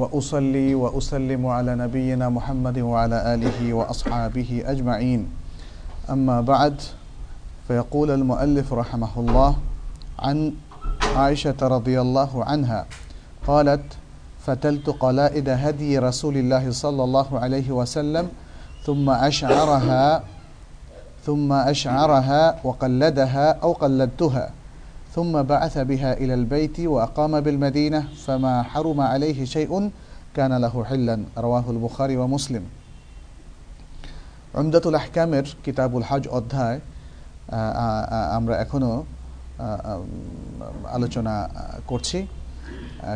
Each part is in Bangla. وأصلي وأسلم على نبينا محمد وعلى آله وأصحابه أجمعين أما بعد فيقول المؤلف رحمه الله عن عائشة رضي الله عنها قالت فتلت قلائد هدي رسول الله صلى الله عليه وسلم ثم أشعرها وقلدها أو قلدتها ثم بعث بها إلى البيت وأقام بالمدينة فما حرم عليه شيء كان له حلا رواه البخاري ومسلم عمدة الأحكام كتاب الحج أدهاي আমরা এখনো আলোচনা করছি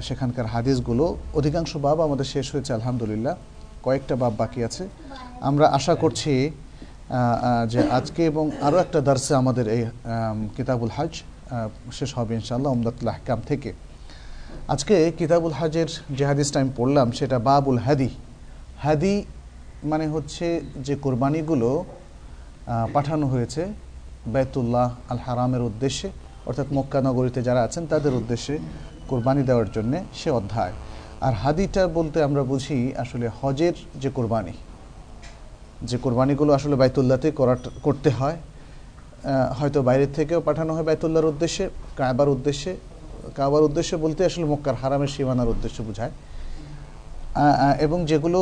সেখানকার হাদিসগুলো অধিকাংশ বাব আমাদের শেষ হয়েছে আলহামদুলিল্লাহ কয়েকটা বাব বাকি আছে আমরা আশা করছি যে আজকে এবং আরও একটা দার্সে আমাদের এই কিতাবুল হাজ শেষ হবে ইনশাআল্লাহ উমদাতুল আহকাম থেকে আজকে কিতাবুল হাজের যে হাদিসটা আমি পড়লাম সেটা বাবুল হাদি হাদি মানে হচ্ছে যে কোরবানিগুলো পাঠানো হয়েছে বাইতুল্লাহ আল হারামের উদ্দেশ্যে অর্থাৎ মক্কা নগরীতে যারা আছেন তাদের উদ্দেশ্যে কোরবানি দেওয়ার জন্যে সে অধ্যায় আর হাদিটা বলতে আমরা বুঝি আসলে হজের যে কোরবানিগুলো আসলে বাইতুল্লাহতে করতে হয় হয়তো বাইরের থেকেও পাঠানো হয় বাইতুল্লাহর উদ্দেশ্যে কাবার উদ্দেশ্যে বলতে আসলে মক্কার হারামের সীমানার উদ্দেশ্য বোঝায় এবং যেগুলো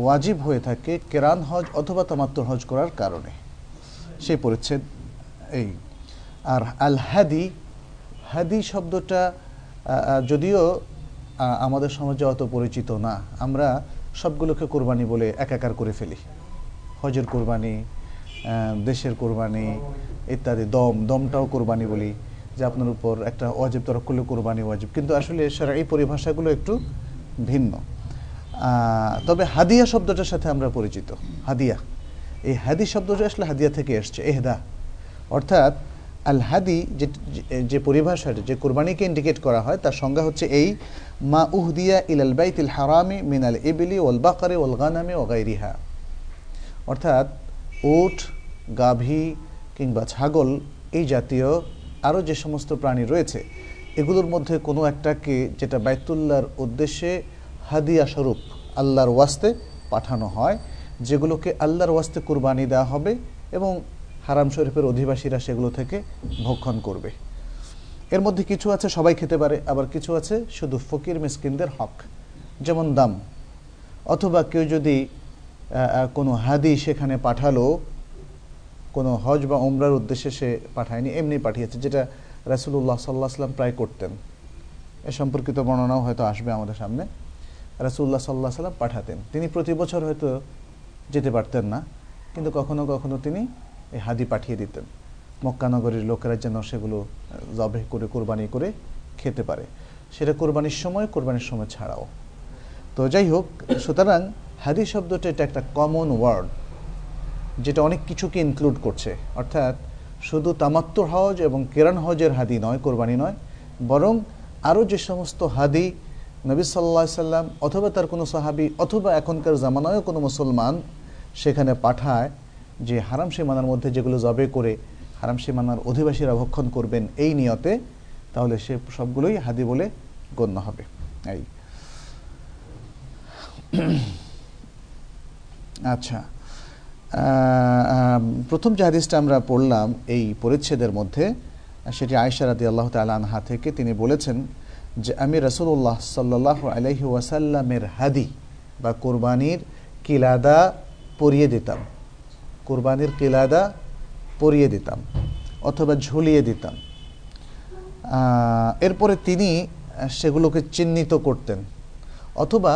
ওয়াজিব হয়ে থাকে কেরান হজ অথবা তামাত্তুর হজ করার কারণে সেই পরিচ্ছেদ এই আর আল হাদি হাদি শব্দটা যদিও আমাদের সমাজে অত পরিচিত না আমরা সবগুলোকে কোরবানি বলে একাকার করে ফেলি হজের কোরবানি দেশের কোরবানি ইত্যাদি দমটাও কোরবানি বলি যে আপনার উপর একটা ওয়াজিব তরক করলে কোরবানি ওয়াজিব কিন্তু আসলে এই পরিভাষাগুলো একটু ভিন্ন তবে হাদিয়া শব্দটার সাথে আমরা পরিচিত হাদিয়া এই হাদি শব্দটা আসলে হাদিয়া থেকে এসছে এহদা অর্থাৎ আল হাদি যে পরিভাষাটা যে কোরবানিকে ইন্ডিকেট করা হয় তার সংজ্ঞা হচ্ছে এই মা উহদিয়া ইলাল বাইতিল হারামি মিনাল ইবলি ওয়াল বাকরি ওয়াল গানামি ওয়া গায়রিহা অর্থাৎ উট গাভী কিংবা ছাগল এই জাতীয় আরও যে সমস্ত প্রাণী রয়েছে এগুলোর মধ্যে কোনো একটাকে যেটা বাইতুল্লাহর উদ্দেশ্যে হাদিয়া স্বরূপ আল্লাহর ওয়াস্তে পাঠানো হয় যেগুলোকে আল্লাহর ওয়াস্তে কুরবানি দেওয়া হবে এবং হারাম শরীফের অধিবাসীরা সেগুলো থেকে ভক্ষণ করবে এর মধ্যে কিছু আছে সবাই খেতে পারে আবার কিছু আছে শুধু ফকির মিসকিনদের হক যেমন দাম অথবা কেউ যদি কোনো হাদি সেখানে পাঠালো কোনো হজ বা উমরার উদ্দেশ্যে সে পাঠায়নি এমনি পাঠিয়েছে যেটা রাসূলুল্লাহ সাল্লাল্লাহু আলাইহি ওয়াসাল্লাম প্রায় করতেন এ সম্পর্কিত বর্ণনাও হয়তো আসবে আমাদের সামনে রাসূলুল্লাহ সাল্লাল্লাহু আলাইহি ওয়াসাল্লাম পাঠাতেন তিনি প্রতি বছর হয়তো যেতে পারতেন না কিন্তু কখনো কখনো তিনি এই হাদি পাঠিয়ে দিতেন মক্কানগরীর লোকেরা যেন সেগুলো জবে করে কোরবানি করে খেতে পারে সেটা কোরবানির সময় ছাড়াও তো যাই হোক সুতরাং হাদি শব্দটা এটা একটা কমন ওয়ার্ড যেটা অনেক কিছুকে ইনক্লুড করছে অর্থাৎ শুধু তামাত্তুর হজ এবং কিরান হজের হাদি নয় কোরবানি নয় বরং আরও যে সমস্ত হাদি নবী সাল্লাল্লাহু আলাইহি সাল্লাম অথবা তার কোনো সাহাবী অথবা এখনকার জামানায়ও কোনো মুসলমান সেখানে পাঠায় যে হারাম সীমানার মধ্যে যেগুলো জবে করে হারাম সীমানার অধিবাসীরা ভক্ষণ করবেন এই নিয়তে তাহলে সে সবগুলোই হাদি বলে গণ্য হবে এই আচ্ছা প্রথম যে হাদিসটা আমরা পড়লাম এই পরিচ্ছেদের মধ্যে সেটি আয়েশা রাদিয়াল্লাহু তাআলা আনহা থেকে তিনি বলেছেন যে আমি রাসূলুল্লাহ সাল্লাল্লাহু আলাইহি ওয়াসাল্লামের হাদি বা কোরবানির কিলাদা পরিয়ে দিতাম কোরবানির কিলাদা পরিয়ে দিতাম অথবা ঝুলিয়ে দিতাম এরপরে তিনি সেগুলোকে চিহ্নিত করতেন অথবা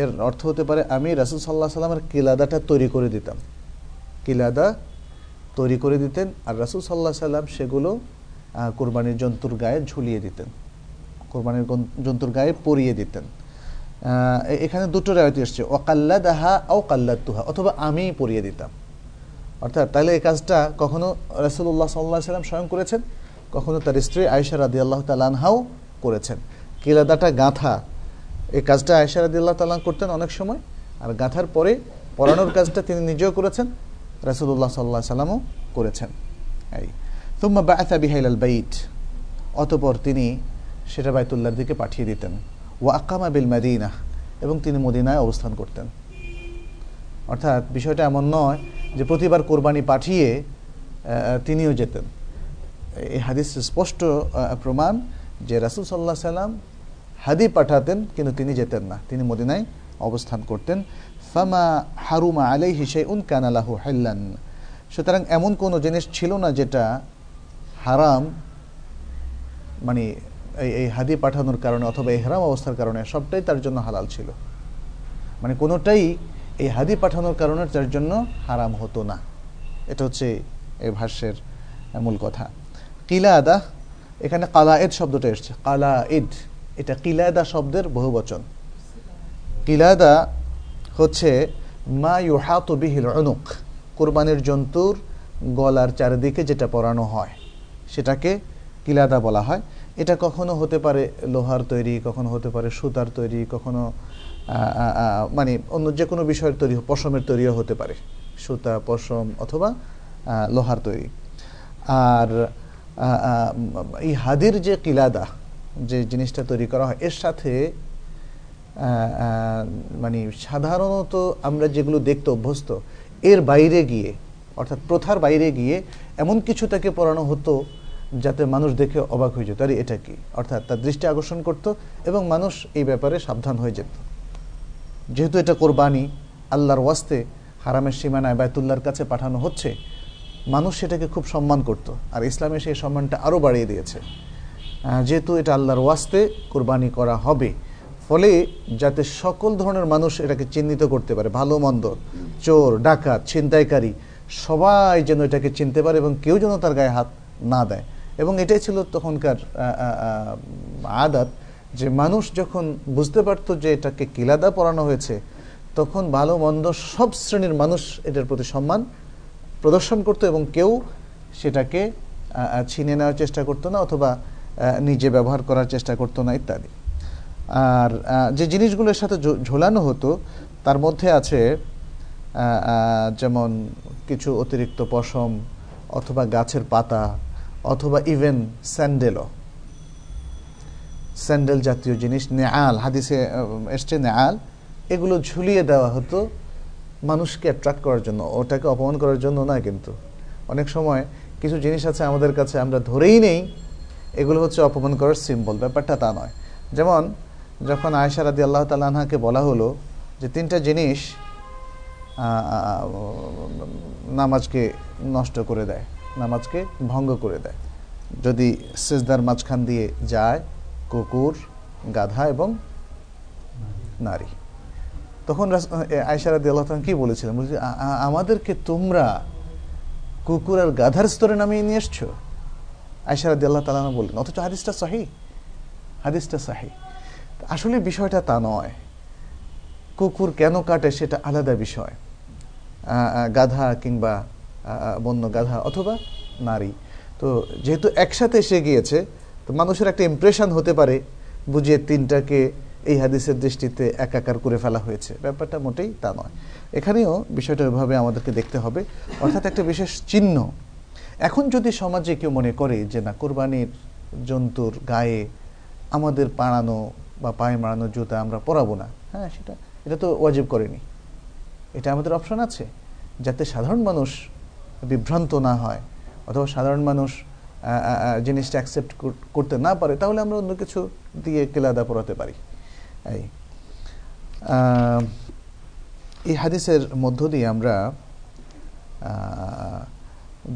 এর অর্থ হতে পারে আমি রাসূল সাল্লাল্লাহু আলাইহি সাল্লামের কিলাদাটা তৈরি করে দিতাম কিলাদা তৈরি করে দিতেন আর রাসূল সাল্লাল্লাহু আলাইহি সাল্লাম সেগুলো কোরবানির জন্তুর গায়ে ঝুলিয়ে দিতেন কোরবানির জন্তুর গায়ে পরিয়ে দিতেন এখানে দুটো রাওয়াত এসেছে ওয়াকাল্লাদাহা আও কাল্লাতুহা অথবা আমি পরিয়ে দিতাম অর্থাৎ তাহলে এই কাজটা কখনো রাসূলুল্লাহ সাল্লাল্লাহু আলাইহি সাল্লাম স্বয়ং করেছেন কখনো তার স্ত্রী আয়েশা রাদিয়াল্লাহু তাআলা আনহাও করেছেন কিলাদাটা গাঁথা এই কাজটা আয়েশা রাদিয়াল্লাহু তাআলা করতেন অনেক সময় আর গাঁথার পরে পরানোর কাজটা তিনি নিজেও করেছেন রাসূলুল্লাহ সাল্লাল্লাহু আলাইহি সাল্লামও করেছেন এই সুম্মা বা'আসা বিহা ইলাল বাইত অতঃপর তিনি সেটা বাইতুল্লাহর দিকে পাঠিয়ে দিতেন ওয়া আকামা বিল মাদিনা, এবং তিনি মদিনায় অবস্থান করতেন। অর্থাৎ বিষয়টা এমন নয় যে প্রতিবার কোরবানি পাঠিয়ে তিনিও যেতেন। এই হাদিস স্পষ্ট প্রমাণ যে রাসূল সাল্লাল্লাহু আলাইহি সাল্লাম হাদি পাঠাতেন কিন্তু তিনি যেতেন না, তিনি মদিনায় অবস্থান করতেন। ফামা হারুমা আলাইহি শাইউন কানা লাহু হিল্লান, সুতরাং এমন কোনো জিনিস ছিল না যেটা হারাম, মানে এই হাদি পাঠানোর কারণে অথবা ইহরাম অবস্থার কারণে সবটাই তার জন্য হালাল ছিল, মানে কোনোটাই এই হাদি পাঠানোর কারণে তার জন্য হারাম হতো না। এটা হচ্ছে এই ভাষ্যের মূল কথা। কিলাদা, এখানে কালায়েদ শব্দটা এসছে, কালায়েদ এটা কিলাদা শব্দের বহুবচন। কিলাদা হচ্ছে মা ইউহাতু বিহিল উনুক, কুরবানির জন্তুর গলার চারিদিকে যেটা পরানো হয় সেটাকে কিলাদা বলা হয়। এটা কখনো হতে পারে লোহার তৈরি, কখনো হতে পারে সুতার তৈরি, কখনো মানে অন্য যে কোনো বিষয়ের তৈরি, পশমের তৈরিও হতে পারে, সুতা, পশম অথবা লোহার তৈরি। আর এই হাদির যে কিলাদা, যে জিনিসটা তৈরি করা হয়, এর সাথে মানে সাধারণত আমরা যেগুলো দেখতে অভ্যস্ত এর বাইরে গিয়ে, অর্থাৎ প্রথার বাইরে গিয়ে এমন কিছু তাকে পরানো হতো যাতে মানুষ দেখে অবাক হয়ে যেত, আরে এটা কি, অর্থাৎ তার দৃষ্টি আকর্ষণ করত এবং মানুষ এই ব্যাপারে সাবধান হয়ে যেত। যেহেতু এটা কোরবানি, আল্লাহর ওয়াস্তে হারামের সীমানায় বায়তুল্লাহর কাছে পাঠানো হচ্ছে, মানুষ সেটাকে খুব সম্মান করত, আর ইসলামে সেই সম্মানটা আরও বাড়িয়ে দিয়েছে। যেহেতু এটা আল্লাহর ওয়াস্তে কোরবানি করা হবে, ফলে যাতে সকল ধরনের মানুষ এটাকে চিহ্নিত করতে পারে, ভালো মন্দ, চোর, ডাকাত, ছিনতাইকারী, সবাই যেন এটাকে চিনতে পারে এবং কেউ যেন তার গায়ে হাত না দেয়। এবং এটাই ছিল তখনকার আদাত, যে মানুষ যখন বুঝতে পারত যে এটাকে কিলাদা পরানো হয়েছে, তখন ভালো মন্দ সব শ্রেণীর মানুষ এটার প্রতি সম্মান প্রদর্শন করত এবং কেউ সেটাকে ছিনিয়ে নেওয়ার চেষ্টা করতো না অথবা নিজে ব্যবহার করার চেষ্টা করতো না ইত্যাদি। আর যে জিনিসগুলোর সাথে ঝোলানো হতো তার মধ্যে আছে যেমন কিছু অতিরিক্ত পশম অথবা গাছের পাতা অথবা ইভেন স্যান্ডেলও, স্যান্ডেল জাতীয় জিনিস, নেআল, হাদিসে এসছে নেআল, এগুলো ঝুলিয়ে দেওয়া হতো মানুষকে অ্যাট্রাক্ট করার জন্য, ওটাকে অপমান করার জন্য না। কিন্তু অনেক সময় কিছু জিনিস আছে আমাদের কাছে আমরা ধরেই নেই এগুলো হচ্ছে অপমান করার সিম্বল, ব্যাপারটা তা নয়। যেমন যখন আয়েশা রাদিয়াল্লাহু তাআলা আনহাকে বলা হলো যে তিনটা জিনিস নামাজকে নষ্ট করে দেয়, নামাজকে ভঙ্গ করে দেয়, যদি সিজদার মাঝখান দিয়ে যায়, কুকুর, গাধা এবং নারী। তখন আয়েশা রাদিয়াল্লাহু তাআলা কি বলেছিলেন, বলছি আমাদেরকে তোমরা কুকুর আর গাধার স্তরে নামিয়ে নিয়ে এসছো। আয়েশা রাদিয়াল্লাহু তাআলা বললেন, অথচ হাদিসটা সহিহ, হাদিসটা সহিহ। আসলে বিষয়টা তা নয়, কুকুর কেন কাটে সেটা আলাদা বিষয়, গাধা কিংবা বন্য গাধা অথবা নারী, তো যেহেতু একসাথে এসে গিয়েছে তো মানুষের একটা ইমপ্রেশন হতে পারে বুঝিয়ে তিনটাকে এই হাদিসের দৃষ্টিতে একাকার করে ফেলা হয়েছে, ব্যাপারটা মোটেই তা নয়। এখানেও বিষয়টা ওইভাবে আমাদেরকে দেখতে হবে, অর্থাৎ একটা বিশেষ চিহ্ন। এখন যদি সমাজে কেউ মনে করে যে না, কোরবানির জন্তুর গায়ে আমাদের পাড়ানো বা পায়ে মারানো জুতা আমরা পরাবো না, হ্যাঁ সেটা, এটা তো ওয়াজিব করেনি, এটা আমাদের অপশন আছে যাতে সাধারণ মানুষ বিভ্রান্ত না হয় অথবা সাধারণ মানুষ জিনিসটা অ্যাকসেপ্ট করতে না পারে, তাহলে আমরা অন্য কিছু দিয়ে কিলাদা পরাতে পারি। এই হাদিসের মধ্য দিয়ে আমরা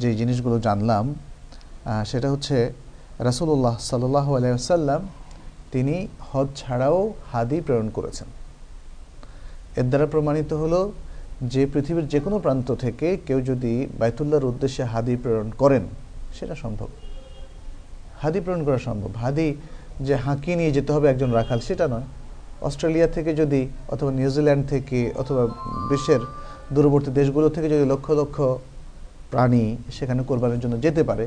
যে জিনিসগুলো জানলাম সেটা হচ্ছে রাসূলুল্লাহ সাল্লাল্লাহু আলাইহি ওয়াসাল্লাম তিনি হজ ছাড়াও হাদি প্রেরণ করেছেন। এর দ্বারা প্রমাণিত হলো যে পৃথিবীর যে কোনো প্রান্ত থেকে কেউ যদি বাইতুল্লাহর উদ্দেশ্যে হাদি প্রেরণ করেন সেটা সম্ভব, হাদি প্রেরণ করা সম্ভব। হাদি যে হাঁকি নিয়ে যেতে হবে একজন রাখাল সেটা নয়, অস্ট্রেলিয়া থেকে যদি অথবা নিউজিল্যান্ড থেকে অথবা বিশ্বের দূরবর্তী দেশগুলো থেকে যদি লক্ষ লক্ষ প্রাণী সেখানে কোরবানির জন্য যেতে পারে,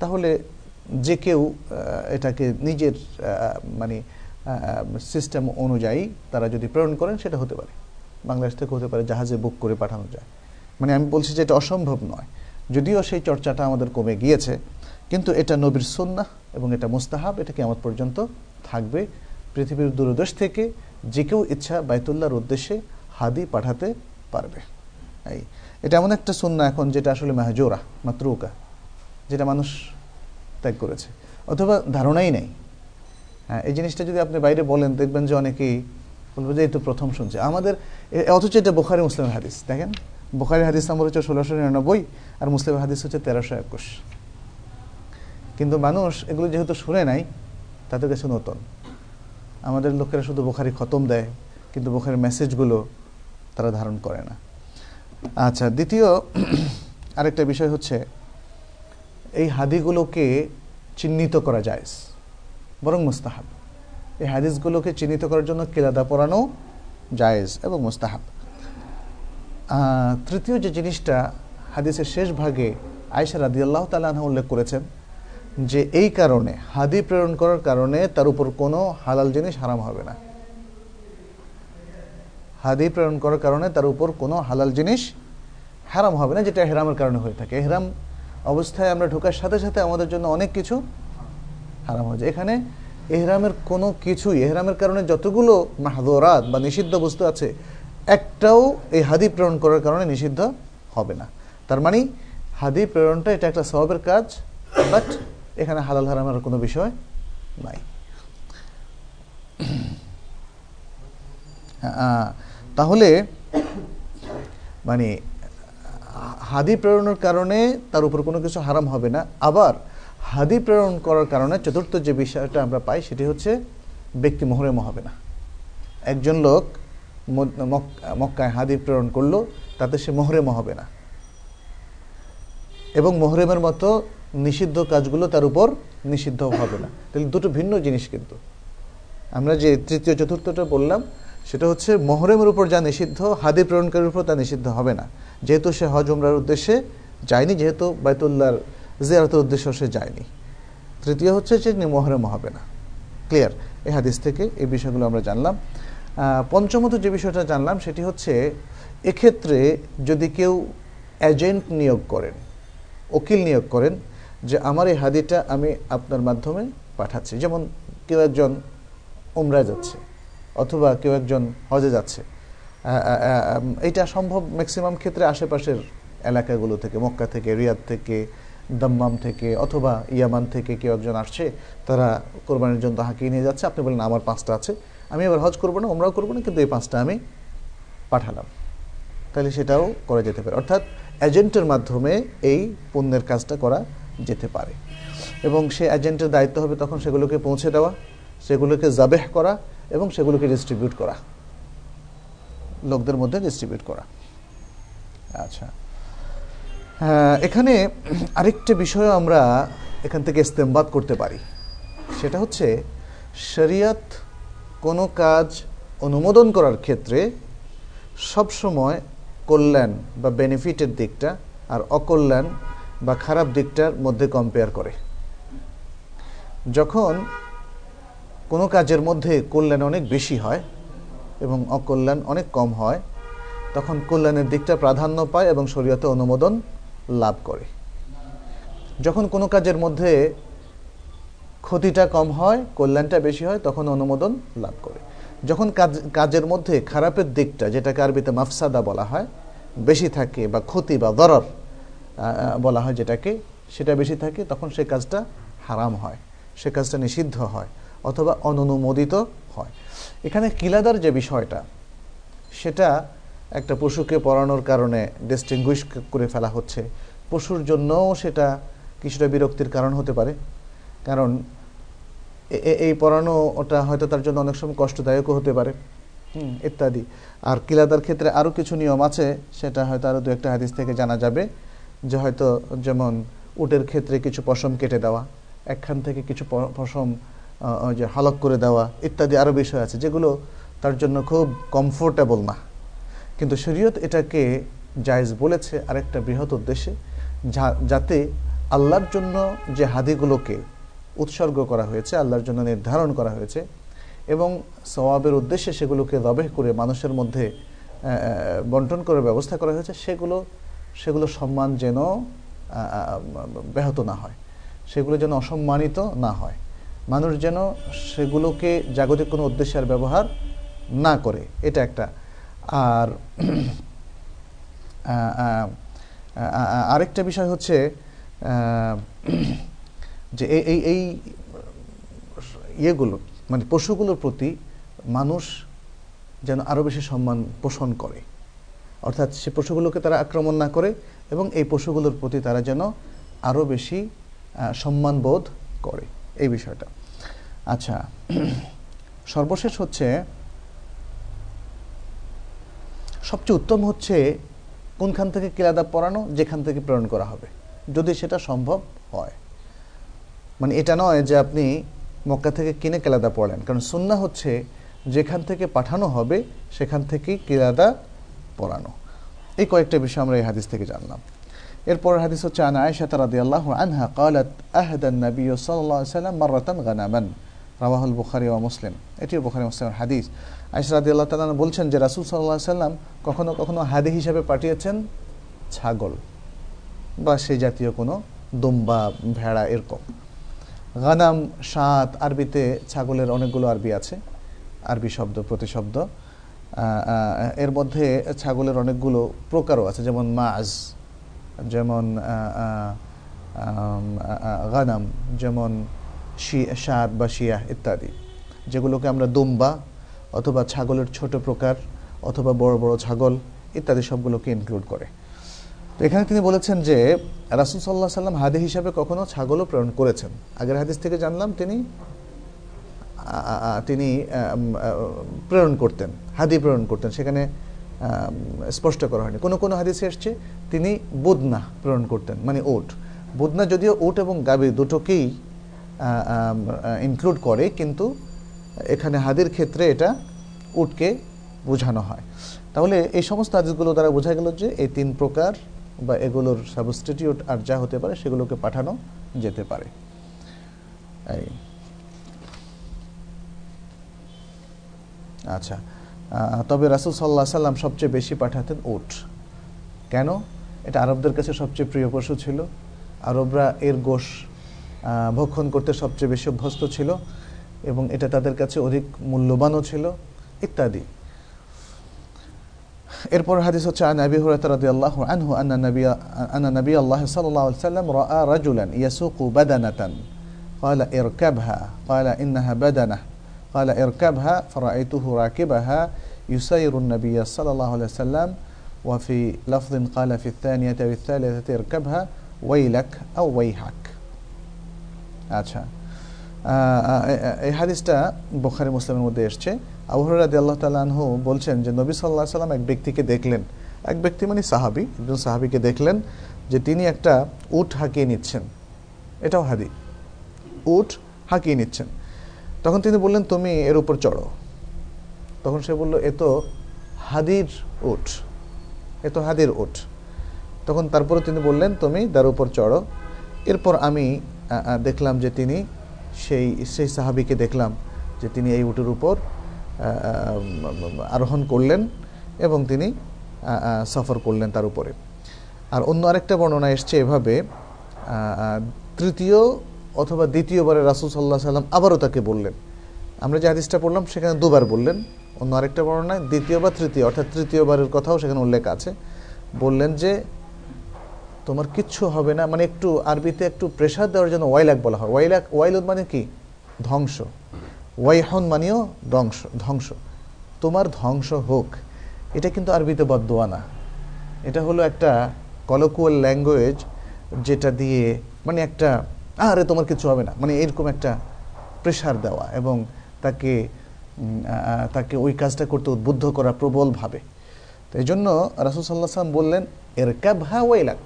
তাহলে যে কেউ এটাকে নিজের মানে সিস্টেম অনুযায়ী তারা যদি প্রেরণ করেন সেটা হতে পারে, বাংলাদেশ থেকে হতে পারে, জাহাজে বুক করে পাঠানো যায়, মানে আমি বলছি যে এটা অসম্ভব নয়, যদিও সেই চর্চাটা আমাদের কমে গিয়েছে, কিন্তু এটা নবীর সুন্নাহ এবং এটা মুস্তাহাব, এটা কিয়ামত পর্যন্ত থাকবে। পৃথিবীর দূরদেশ থেকে যে কেউ ইচ্ছা বাইতুল্লাহর উদ্দেশ্যে হাদি পাঠাতে পারবে। এই এটা এমন একটা সুন্নাহ এখন যেটা আসলে মাহজুরা মাতরুকা, যেটা মানুষ ত্যাগ করেছে অথবা ধারণাই নেই। হ্যাঁ, এই জিনিসটা যদি আপনি বাইরে বলেন দেখবেন যে অনেকেই বলবো যে এই তো প্রথম শুনছে আমাদের, অথচ এটা বুখারী মুসলিমের হাদিস। দেখেন বুখারী হাদিস নম্বর হচ্ছে 1699 আর মুসলিমের হাদিস হচ্ছে 1321। কিন্তু মানুষ এগুলো যেহেতু শুনে নাই তাদের কাছে নতুন। আমাদের লোকেরা শুধু বুখারী খতম দেয় কিন্তু বুখারীর মেসেজগুলো তারা ধারণ করে না। আচ্ছা, দ্বিতীয় আরেকটা বিষয় হচ্ছে এই হাদিগুলোকে চিহ্নিত করা যায়, বরং মুস্তাহাব। এই হাদিসগুলোকে চিহ্নিত করার জন্য কিলাদা পড়ানো জায়েজ এবং মুস্তাহাব। তৃতীয় যে জিনিসটা হাদিসের শেষ ভাগে আয়েশা রাদিয়াল্লাহু তাআলা আনহা উল্লেখ করেছেন যে এই কারণে হাদি প্রেরণ করার কারণে তার উপর কোনো হালাল জিনিস হারাম হবে না, হাদি প্রেরণ করার কারণে তার উপর কোনো হালাল জিনিস হারাম হবে না, যেটা ইহরামের কারণে হয়ে থাকে। ইহরাম অবস্থায় আমরা ঢোকার সাথে সাথে আমাদের জন্য অনেক কিছু হারাম হয়ে যায়। এখানে ইহরামের কোনো কিছুই, ইহরামের কারণে যতগুলো মাহযুরাত বা নিষিদ্ধ বস্তু আছে একটাও এই হাদি প্রেরণ করার কারণে নিষিদ্ধ হবে না। তার মানে হাদি প্রেরণটা এটা একটা সওয়াবের কাজ, বাট এখানে হালাল হারামের কোনো বিষয় নাই। তাহলে মানে হাদি প্রেরণের কারণে তার উপর কোনো কিছু হারাম হবে না। আবার হাদি প্রেরণ করার কারণে চতুর্থ যে বিষয়টা আমরা পাই সেটি হচ্ছে ব্যক্তি মোহরেম হবে না। একজন লোক মক্কায় হাদি প্রেরণ করলো, তাতে সে মোহরেম হবে না এবং মোহরেমের মতো নিষিদ্ধ কাজগুলো তার উপর নিষিদ্ধ হবে না। তাহলে দুটো ভিন্ন জিনিস। কিন্তু আমরা যে তৃতীয় চতুর্থটা বললাম সেটা হচ্ছে মোহরেমের উপর যা নিষিদ্ধ হাদি প্রেরণকারীর উপর তা নিষিদ্ধ হবে না, যেহেতু সে হজ উমরার উদ্দেশ্যে যায়নি, যেহেতু বাইতুল্লাহর জিয়ারতের উদ্দেশ্য সে যায়নি। তৃতীয় হচ্ছে যে মোহরেম হবে না। ক্লিয়ার? এই হাদিস থেকে এই বিষয়গুলো আমরা জানলাম। পঞ্চমত যে বিষয়টা জানলাম সেটি হচ্ছে এক্ষেত্রে যদি কেউ এজেন্ট নিয়োগ করেন, উকিল নিয়োগ করেন যে আমার এই হাদিটা আমি আপনার মাধ্যমে পাঠাচ্ছি, যেমন কেউ একজন উমরায় যাচ্ছে অথবা কেউ একজন হজে যাচ্ছে, এটা সম্ভব ম্যাক্সিমাম ক্ষেত্রে আশেপাশের এলাকাগুলো থেকে, মক্কা থেকে, রিয়াদ থেকে, দম্মাম থেকে অথবা ইয়ামান থেকে কেউ একজন আসছে, তারা কোরবানির জন্য হাঁকিয়ে নিয়ে যাচ্ছে। আপনি বলেন আমার 5টা আছে, আমি এবার হজ করবো না, উমরাও করবো না, কিন্তু এই 5টা আমি পাঠালাম, তাহলে সেটাও করা যেতে পারে। অর্থাৎ এজেন্টের মাধ্যমে এই পণ্যের কাজটা করা যেতে পারে এবং সে এজেন্টের দায়িত্ব হবে তখন সেগুলোকে পৌঁছে দেওয়া, সেগুলোকে জাবেহ করা এবং সেগুলোকে ডিস্ট্রিবিউট করা, লোকদের মধ্যে ডিস্ট্রিবিউট করা। আচ্ছা, এখানে আরেকটা বিষয় আমরা এখান থেকে ইস্তেমবাদ করতে পারি, সেটা হচ্ছে শরিয়াত কোনো কাজ অনুমোদন করার ক্ষেত্রে সবসময় কল্যাণ বা বেনিফিটের দিকটা আর অকল্যাণ বা খারাপ দিকটার মধ্যে কম্পেয়ার করে। যখন কোনো কাজের মধ্যে কল্যাণ অনেক বেশি হয় এবং অকল্যাণ অনেক কম হয় তখন কল্যাণের দিকটা প্রাধান্য পায় এবং শরীয়তে অনুমোদন লাভ করে। যখন কোনো কাজের মধ্যে ক্ষতিটা কম হয় কল্যাণটা বেশি হয় তখন অনুমোদন লাভ করে। যখন কাজের মধ্যে খারাপের দিকটা, যেটাকে আরবিতে মাফসাদা বলা হয়, বেশি থাকে বা ক্ষতি বা দরর বলা হয় যেটাকে, সেটা বেশি থাকে তখন সে কাজটা হারাম হয়, সে কাজটা নিষিদ্ধ হয় অথবা অননুমোদিত হয়। এখানে কিলাদার যে বিষয়টা সেটা একটা পশুকে পড়ানোর কারণে ডিস্টিংগুইশ করে ফেলা হচ্ছে। পশুর জন্যও সেটা কিছুটা বিরক্তির কারণ হতে পারে, কারণ এই পড়ানো ওটা হয়তো তার জন্য অনেক সময় কষ্টদায়কও হতে পারে ইত্যাদি। আর কিলাদার ক্ষেত্রে আরও কিছু নিয়ম আছে, সেটা হয়তো আরও 2-1টা হাদিস থেকে জানা যাবে, যে হয়তো যেমন উটের ক্ষেত্রে কিছু পশম কেটে দেওয়া, একখান থেকে কিছু পশম যে হালক করে দেওয়া ইত্যাদি আরও বিষয় আছে, যেগুলো তার জন্য খুব কমফোর্টেবল না, কিন্তু শরীয়ত এটাকে জায়েজ বলেছে আরেকটা বৃহৎ উদ্দেশ্যে, যাতে আল্লাহর জন্য যে হাদিগুলোকে উৎসর্গ করা হয়েছে, আল্লাহর জন্য নির্ধারণ করা হয়েছে এবং সওয়াবের উদ্দেশ্যে সেগুলোকে জবাহ করে মানুষের মধ্যে বন্টন করার ব্যবস্থা করা হয়েছে, সেগুলো সম্মান যেন ব্যাহত না হয়, সেগুলো যেন অসম্মানিত না হয়। মানুষ যেন সেগুলোকে জাগতিক কোনো উদ্দেশ্যে আর ব্যবহার না করে, এটা একটা। আর আরেকটা বিষয় হচ্ছে যে এই এই ইয়েগুলো মানে পশুগুলোর প্রতি মানুষ যেন আরও বেশি সম্মান পোষণ করে, অর্থাৎ সে পশুগুলোকে তারা আক্রমণ না করে এবং এই পশুগুলোর প্রতি তারা যেন আরও বেশি সম্মানবোধ করে, এই বিষয়টা। আচ্ছা, সর্বশেষ হচ্ছে সবচেয়ে উত্তম হচ্ছে কোনখান থেকে কিলাদাব পড়ানো, যেখান থেকে প্রেরণ করা হবে, যদি সেটা সম্ভব হয়। মানে এটা নয় যে আপনি মক্কা থেকে কিনে কিলাদা পড়লেন, কারণ সুন্নাহ হচ্ছে যেখান থেকে পাঠানো হবে সেখান থেকেই কিলাদা পড়ানো। এই কয়েকটা বিষয় আমরা এই হাদিস থেকে জানলাম। এরপর হাদিস হচ্ছে আন আয়েশা রাদিয়াল্লাহু আনহা قالت اهدى النبي صلى الله عليه وسلم مره غنما رواه البخاري ومسلم। এটিও বুখারী মুসলিমের হাদিস। আয়েশা রাদিয়াল্লাহু তাআলা বলছেন যে রাসূল সাল্লাল্লাহু আলাইহি সাল্লাম কখনো কখনো হাদি হিসেবে পাঠিয়েছেন ছাগল বা সেই জাতীয় কোনো দুম্বা, ভেড়া, এরকম। গানাম সাত, আরবিতে ছাগলের অনেকগুলো আরবি আছে, আরবি শব্দ প্রতিশব্দ, এর মধ্যে ছাগলের অনেকগুলো প্রকারও আছে, যেমন মাজ, যেমন গানাম, যেমন সাত বা শিয়া ইত্যাদি, যেগুলোকে আমরা দুম্বা অথবা ছাগলের ছোট প্রকার অথবা বড় বড় ছাগল ইত্যাদি সবগুলোকে ইনক্লুড করে। তো এখানে তিনি বলেছেন যে রাসূল সাল্লাল্লাহু আলাইহি সাল্লাম হাদি হিসাবে কখনো ছাগলও প্রেরণ করেছেন। আগের হাদিস থেকে জানলাম তিনি প্রেরণ করতেন, হাদি প্রেরণ করতেন, সেখানে স্পষ্ট করা হয়নি। কোনো কোনো হাদিসে এসছে তিনি বুদনা প্রেরণ করতেন, মানে উট। বুদনা যদিও উট এবং গাবি দুটোকেই ইনক্লুড করে, কিন্তু এখানে হাদির ক্ষেত্রে এটা উটকে বোঝানো হয়। তাহলে এই সমস্ত হাদিসগুলো দ্বারা বোঝা গেল যে এই তিন প্রকার বা এগুলোর সাবস্টিটিউট আর যা হতে পারে সেগুলোকে পাঠানো যেতে পারে। আচ্ছা, তবে রাসূল সাল্লাল্লাহু আলাইহি সাল্লাম সবচেয়ে বেশি পাঠাতেন উট। কেন? এটা আরবদের কাছে সবচেয়ে প্রিয় পশু ছিল, আরবরা এর গোশ ভক্ষণ করতে সবচেয়ে বেশি অভ্যস্ত ছিল এবং এটা তাদের কাছে অধিক মূল্যবানও ছিল ইত্যাদি। এরপর হাদিস হচ্ছে আন আবি হুরায়রা রাদিয়াল্লাহু আনহু আন্না নবিয়্যাল্লাহ সাল্লাল্লাহু আলাইহি সাল্লাম রাআ রাজুলান ইয়াসুকু বাদানাতান ক্বালা ইরকাবহা ক্বালা ইন্নাহা বাদানা ক্বালা ইরকাবহা ফারাআইতুহু রাকিবাহা ইউসাইরুন নবিয়্য সাল্লাল্লাহু আলাইহি সাল্লাম ওয়া ফি লাফযিন ক্বালা ফি আল-থানিয়াতি ওয়া আল-থালিথাতি ইরকাবহা ওয়াইলাক আও ওয়াইহাক। আচ্ছা, এই হাদিসটা বুখারী মুসলিমের মধ্যে এসেছে। আবু হুরায়রা রাদিয়াল্লাহু তাআলা আনহু বলছেন যে নবী সাল্লাল্লাহু আলাইহি সাল্লাম এক ব্যক্তিকে দেখলেন, এক ব্যক্তি মানে সাহাবী, একজন সাহাবীকে দেখলেন যে তিনি একটা উট হাঁকিয়ে নিচ্ছেন, এটাও হাদি, উট হাঁকিয়ে নিচ্ছেন। তখন তিনি বললেন, তুমি এর উপর চড়ো। তখন সে বলল, এ তো হাদির উট, এ তো হাদির উট। তখন তারপরে তিনি বললেন, তুমি তার উপর চড়ো। এরপর আমি দেখলাম যে তিনি সেই সাহাবীকে দেখলাম যে তিনি এই উটের উপর আরোহণ করলেন এবং তিনি সফর করলেন তার উপরে। আর অন্য আরেকটা বর্ণনা এসছে এভাবে, তৃতীয় অথবা দ্বিতীয়বারে রাসূল সাল্লাল্লাহু আলাইহি সাল্লাম আবারও তাকে বললেন। আমরা যে হাদিসটা পড়লাম সেখানে দুবার বললেন, অন্য আরেকটা বর্ণনায় দ্বিতীয় বা তৃতীয়, অর্থাৎ তৃতীয়বারের কথাও সেখানে উল্লেখ আছে। বললেন যে তোমার কিচ্ছু হবে না, মানে একটু আরবিতে একটু প্রেশার দেওয়ার জন্য ওয়াইলাক বলা হয়। ওয়াইলাক, ওয়াইলুদ মানে কি? ধ্বংস, ওয়াইহন মানেও ধ্বংস, ধ্বংস, তোমার ধ্বংস হোক। এটা কিন্তু আরবিতে বদদোয়া না, এটা হলো একটা কলোকুয়াল ল্যাঙ্গুয়েজ, যেটা দিয়ে মানে একটা আরে তোমার কিছু হবে না, মানে এরকম একটা প্রেশার দেওয়া এবং তাকে তাকে ওই কাজটা করতে উদ্বুদ্ধ করা প্রবলভাবে। তো এই জন্য রাসূল সাল্লাল্লাহু আলাইহি সাল্লাম বললেন, ইরকাবহা ওয়াইলাক,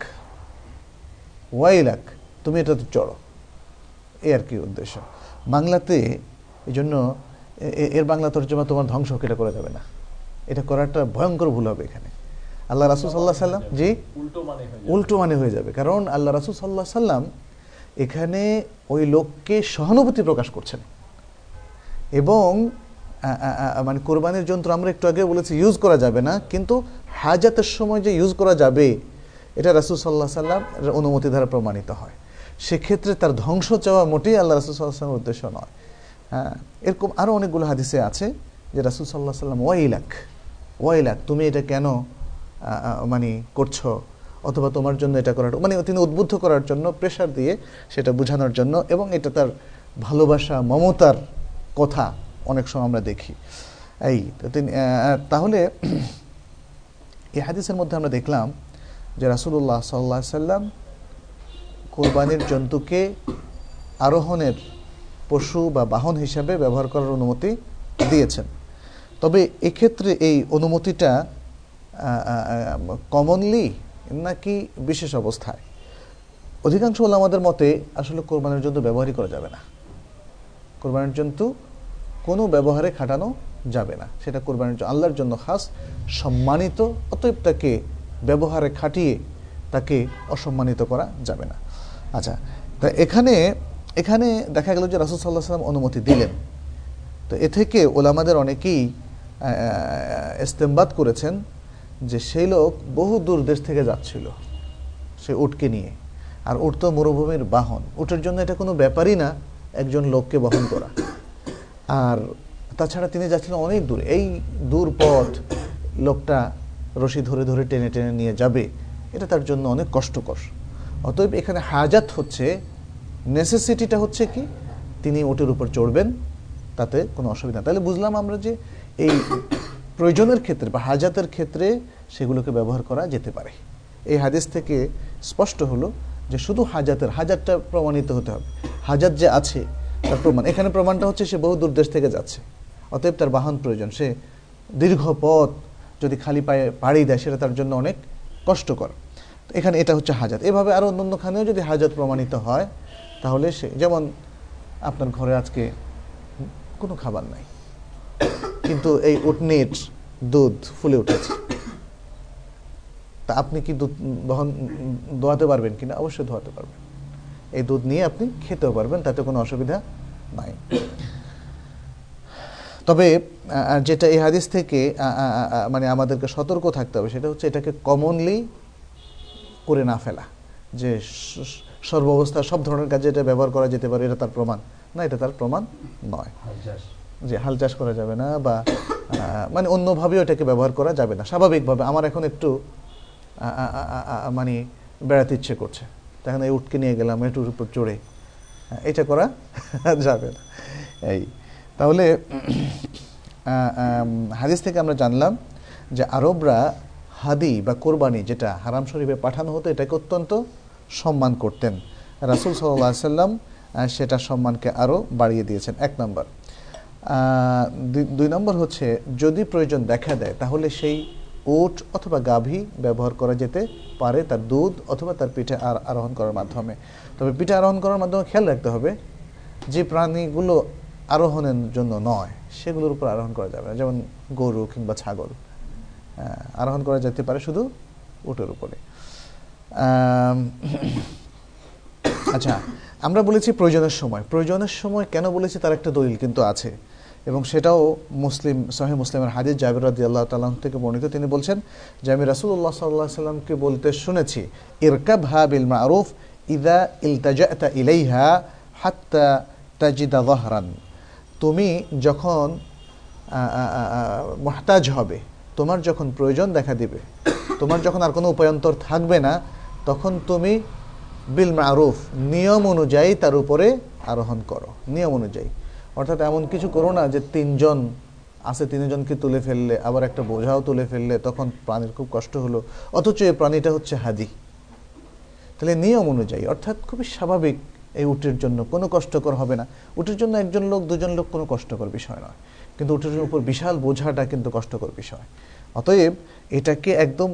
ওয়াইলাক, তুমি এটা তো চড়ো, এই আর কি উদ্দেশ্য। বাংলাতে এই জন্য এর বাংলা তর্জমা তোমার ধ্বংস হোক এটা করা যাবে না, এটা করাটা ভয়ঙ্কর ভুল হবে। এখানে আল্লাহ রাসূল সাল্লাল্লাহু আলাইহি সাল্লাম জি উল্টো মানে হয়ে যাবে, কারণ আল্লাহ রাসূল সাল্লাল্লাহু আলাইহি সাল্লাম এখানে ওই লোককে সহানুভূতি প্রকাশ করছেন এবং মানে কোরবানির যন্ত্র আমরা একটু আগে বলেছি ইউজ করা যাবে না, কিন্তু হাজাতের সময় যে ইউজ করা যাবে, এটা রাসূল সাল্লাল্লাহু আলাইহি সাল্লামের অনুমতি দ্বারা প্রমাণিত হয়। সেক্ষেত্রে তার ধ্বংস চাওয়া মোটেই আল্লাহ রাসূল সাল্লাল্লাহু আলাইহি ওয়াসাল্লামের উদ্দেশ্য নয়। হ্যাঁ, এরকম আরও অনেকগুলো হাদিসে আছে যে রাসূল সাল্লাল্লাহু আলাইহি ওয়াসাল্লাম ওয়াইলাক তুমি এটা কেন মানে করছো, অথবা তোমার জন্য এটা করার মানে তিনি উদ্বুদ্ধ করার জন্য প্রেশার দিয়ে সেটা বোঝানোর জন্য, এবং এটা তার ভালোবাসা মমতার কথা অনেক সময় আমরা দেখি। এই তাহলে এই হাদিসের মধ্যে আমরা দেখলাম যে রাসূলুল্লাহ সাল্লাল্লাহু আলাইহি ওয়াসাল্লাম কোরবানির জন্তুকে আরোহণের পশু বা বাহন হিসাবে ব্যবহার করার অনুমতি দিয়েছেন। তবে এক্ষেত্রে এই অনুমতিটা কমনলি নাকি বিশেষ অবস্থায়? অধিকাংশ ওলামাদের মতে আসলে কোরবানির জন্তু ব্যবহারই করা যাবে না, কোরবানির জন্তু কোনো ব্যবহারে খাটানো যাবে না, সেটা কোরবানির আল্লাহর জন্য খাস সম্মানিত, অতএব তাকে ব্যবহারে খাটিয়ে তাকে অসম্মানিত করা যাবে না। আচ্ছা, তা এখানে এখানে দেখা গেল যে রাসূল সাল্লাল্লাহু আলাইহি ওয়াসাল্লাম অনুমতি দিলেন, তো এ থেকে ওলামাদের অনেকেই ইস্তেমবাদ করেছেন যে সেই লোক বহু দূর দেশ থেকে যাচ্ছিল সে উটকে নিয়ে, আর উট তো মরুভূমির বাহন, উটের জন্য এটা কোনো ব্যাপারই না একজন লোককে বহন করা। আর তাছাড়া তিনি যাচ্ছিলেন অনেক দূরে, এই দূর পথ লোকটা রশি ধরে ধরে টেনে টেনে নিয়ে যাবে, এটা তার জন্য অনেক কষ্টকর। অতএব এখানে হাজাত হচ্ছে, নেসেসিটিটা হচ্ছে কি তিনি উটের উপর চড়বেন, তাতে কোনো অসুবিধা। তাহলে বুঝলাম আমরা যে এই প্রয়োজনের ক্ষেত্রে বা হাজাতের ক্ষেত্রে সেগুলোকে ব্যবহার করা যেতে পারে। এই হাদিস থেকে স্পষ্ট হলো যে শুধু হাজাতটা প্রমাণিত হতে হবে, হাজাত যে আছে তার প্রমাণ, এখানে প্রমাণটা হচ্ছে সে বহু দূর দেশ থেকে যাচ্ছে, অতএব তার বাহন প্রয়োজন, সে দীর্ঘ পথ যদি খালি পায়ে পাড়ি দেয় সেটা তার জন্য অনেক কষ্টকর, এখানে এটা হচ্ছে হাজাত। এভাবে আরও অন্যান্যখানেও যদি হাজাত প্রমাণিত হয় তাহলে সে, যেমন আপনার ঘরে আজকে কোনো খাবার নাই কিন্তু এই উটনীর দুধ ফুলে উঠেছে, তা আপনি কি দুধ বহন দোয়াতে পারবেন কিনা? অবশ্যই দোয়াতে পারবেন, এই দুধ নিয়ে আপনি খেতেও পারবেন, তাতে কোনো অসুবিধা নাই। তবে যেটা এই হাদিস থেকে মানে আমাদেরকে সতর্ক থাকতে হবে সেটা হচ্ছে এটাকে কমনলি করে না ফেলা, যে সর্বাবস্থা সব ধরনের কাজে এটা ব্যবহার করা যেতে পারে, এটা তার প্রমাণ না, এটা তার প্রমাণ নয়। যে হাল চাষ করা যাবে না বা মানে অন্যভাবেও এটাকে ব্যবহার করা যাবে না। স্বাভাবিকভাবে আমার এখন একটু মানে বেড়াতে ইচ্ছে করছে, তখন এই উটকে নিয়ে গেলাম এটুর উপর চড়ে, এটা করা যাবে না। এই তাহলে হাদিস থেকে আমরা জানলাম যে আরবরা হাদি বা কোরবানি যেটা হারাম শরীফে পাঠানো হতো এটাকে অত্যন্ত সম্মান করতেন, রাসূল সাল্লাল্লাহু আলাইহি ওয়াসাল্লাম সেটা সম্মানকে আরও বাড়িয়ে দিয়েছেন। এক নম্বর। দুই নম্বর হচ্ছে যদি প্রয়োজন দেখা দেয় তাহলে সেই উট অথবা গাভী ব্যবহার করা যেতে পারে তার দুধ অথবা তার পিঠে আরোহণ করার মাধ্যমে। তবে পিঠে আরোহণ করার মাধ্যমে খেয়াল রাখতে হবে যে প্রাণীগুলো আরোহণের জন্য নয় সেগুলোর উপর আরোহণ করা যাবে না, যেমন গরু কিংবা ছাগল আরোহণ করা যেতে পারে শুধু উটের উপরে। আচ্ছা, আমরা বলেছি প্রয়োজনের সময়, প্রয়োজনের সময় কেন বলেছি তার একটা দলিল কিন্তু আছে, এবং সেটাও মুসলিম সহিহ মুসলিমের হাদিস জাবির রাদিয়াল্লাহু তাআলা থেকে বর্ণিত। তিনি বলছেন যে আমি রাসূলুল্লাহ সাল্লাল্লাহু আলাইহি সাল্লামকে বলতে শুনেছি ইরকাবহা বিল মারুফ ইযা ইলতাজাতা ইলাইহা হাত্তা তাজিদা যাহরান, তুমি যখন মুহতাজ হবে, তোমার যখন প্রয়োজন দেখা দিবে, তোমার যখন আর কোনো উপায়ন্তর থাকবে না, তখন তুমি বিল মারুফ নিয়ম অনুযায়ী তার উপরে আরোহণ করো, নিয়ম অনুযায়ী। অর্থাৎ এমন কিছু করো না যে তিনজন আছে তিনজনকে তুলে ফেললে, আবার একটা বোঝাও তুলে ফেললে, তখন প্রাণীর খুব কষ্ট হলো, অথচ এই প্রাণীটা হচ্ছে হাদি। তাহলে নিয়ম অনুযায়ী অর্থাৎ খুবই স্বাভাবিক, এই উটের জন্য কোনো কষ্টকর হবে না। উটের জন্য একজন লোক দুজন লোক কোনো কষ্টকর বিষয় নয়, কিন্তু উটের উপর বিশাল বোঝাটা কিন্তু কষ্টকর বিষয়। অতএব এটাকে একদম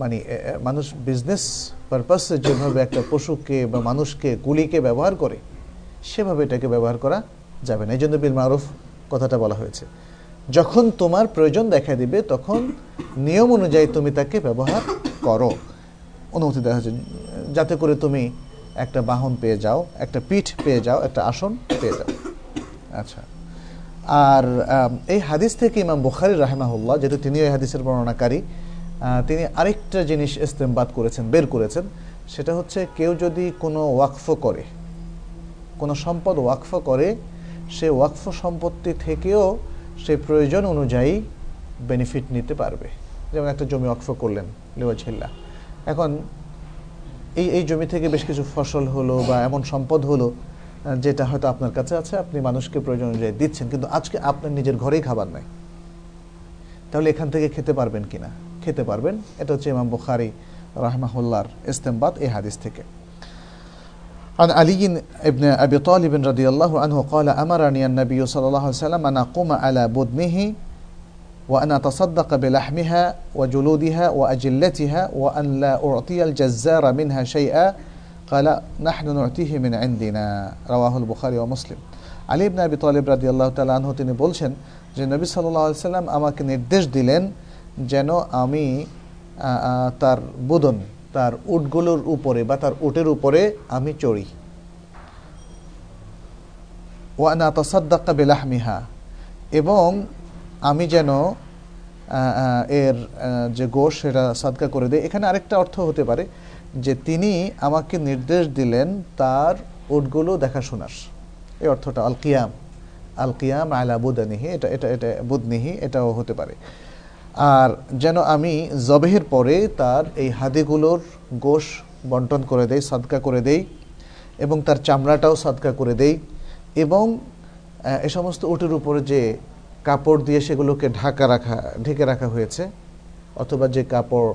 মানে মানুষ বিজনেস পারপাসে যেভাবে একটা পশুকে বা মানুষকে গুলিকে ব্যবহার করে সেভাবে এটাকে ব্যবহার করা যাবে না, এই জন্য বিল মারুফ কথাটা বলা হয়েছে। যখন তোমার প্রয়োজন দেখা দিবে তখন নিয়ম অনুযায়ী তুমি তাকে ব্যবহার করো, অনুমতি দেওয়া হয়েছে, যাতে করে তুমি একটা বাহন পেয়ে যাও, একটা পিঠ পেয়ে যাও, একটা আসন পেয়ে যাও। আচ্ছা, আর এই হাদিস থেকে ইমাম বুখারী রাহিমাহুল্লাহ, যেহেতু তিনি এই হাদিসের বর্ণনাকারী, তিনি আরেকটা জিনিস ইস্তেমবাদ করেছেন, বের করেছেন, সেটা হচ্ছে কেউ যদি কোনো ওয়াকফ করে, কোনো সম্পদ ওয়াকফ করে, সে ওয়াকফ সম্পত্তি থেকেও সে প্রয়োজন অনুযায়ী বেনিফিট নিতে পারবে। যেমন একটা জমি ওয়াকফ করলেন লিওয়াজিল্লাহ, এখন এই জমি থেকে বেশ কিছু ফসল হলো বা এমন সম্পদ হলো যেটা হয়তো আপনার কাছে আছে, আপনি মানুষকে প্রয়োজন অনুযায়ী দিচ্ছেন, কিন্তু আজকে আপনার নিজের ঘরেই খাবার নাই, তাহলে এখান থেকে খেতে পারবেন কিনা? খেতে পারবেন। এটা হচ্ছে ইমাম বুখারী রাহমাহুল্লাহর ইসতিনবাত এই হাদিস থেকে। عن علي بن أبي طالب رضي الله عنه قال أمرني النبي صلى الله عليه وسلم أن أقوم على بدنه وأن أتصدق بلحمها وجلودها وأجلتها وأن لا أعطي الجزار منها شيئا قال نحن نعطيه من عندنا رواه البخاري ومسلم علي بن أبي طالب رضي الله تعالى عنه তিনি বলছেন যে নবী সাল্লাল্লাহু আলাইহি ওয়াসাল্লাম আমাকে নির্দেশ দিলেন যেন আমি তার বুদন, তার উটগুলোর উপরে বা তার উটের উপরে আমি চড়ি, ওয়ানা তাসাদদাকা বিলাহমিহা এবং আমি যেন এর যে গোশ সেটা সাদকা করে দেয়। এখানে আরেকটা অর্থ হতে পারে যে তিনি আমাকে নির্দেশ দিলেন তার উটগুলো দেখাশোনার, এই অর্থটা আল কিয়াম আলা বুদনিহি, এটা বুদনিহি এটাও হতে পারে। আর যেন আমি জবেহের পরে তার এই হাদিগুলোর গোশ বন্টন করে দেই, সাদকা করে দেই এবং তার চামড়াটাও সাদকা করে দেই এবং এ সমস্ত উটের উপরে যে কাপড় দিয়ে সেগুলোকে ঢেকে রাখা হয়েছে অথবা যে কাপড়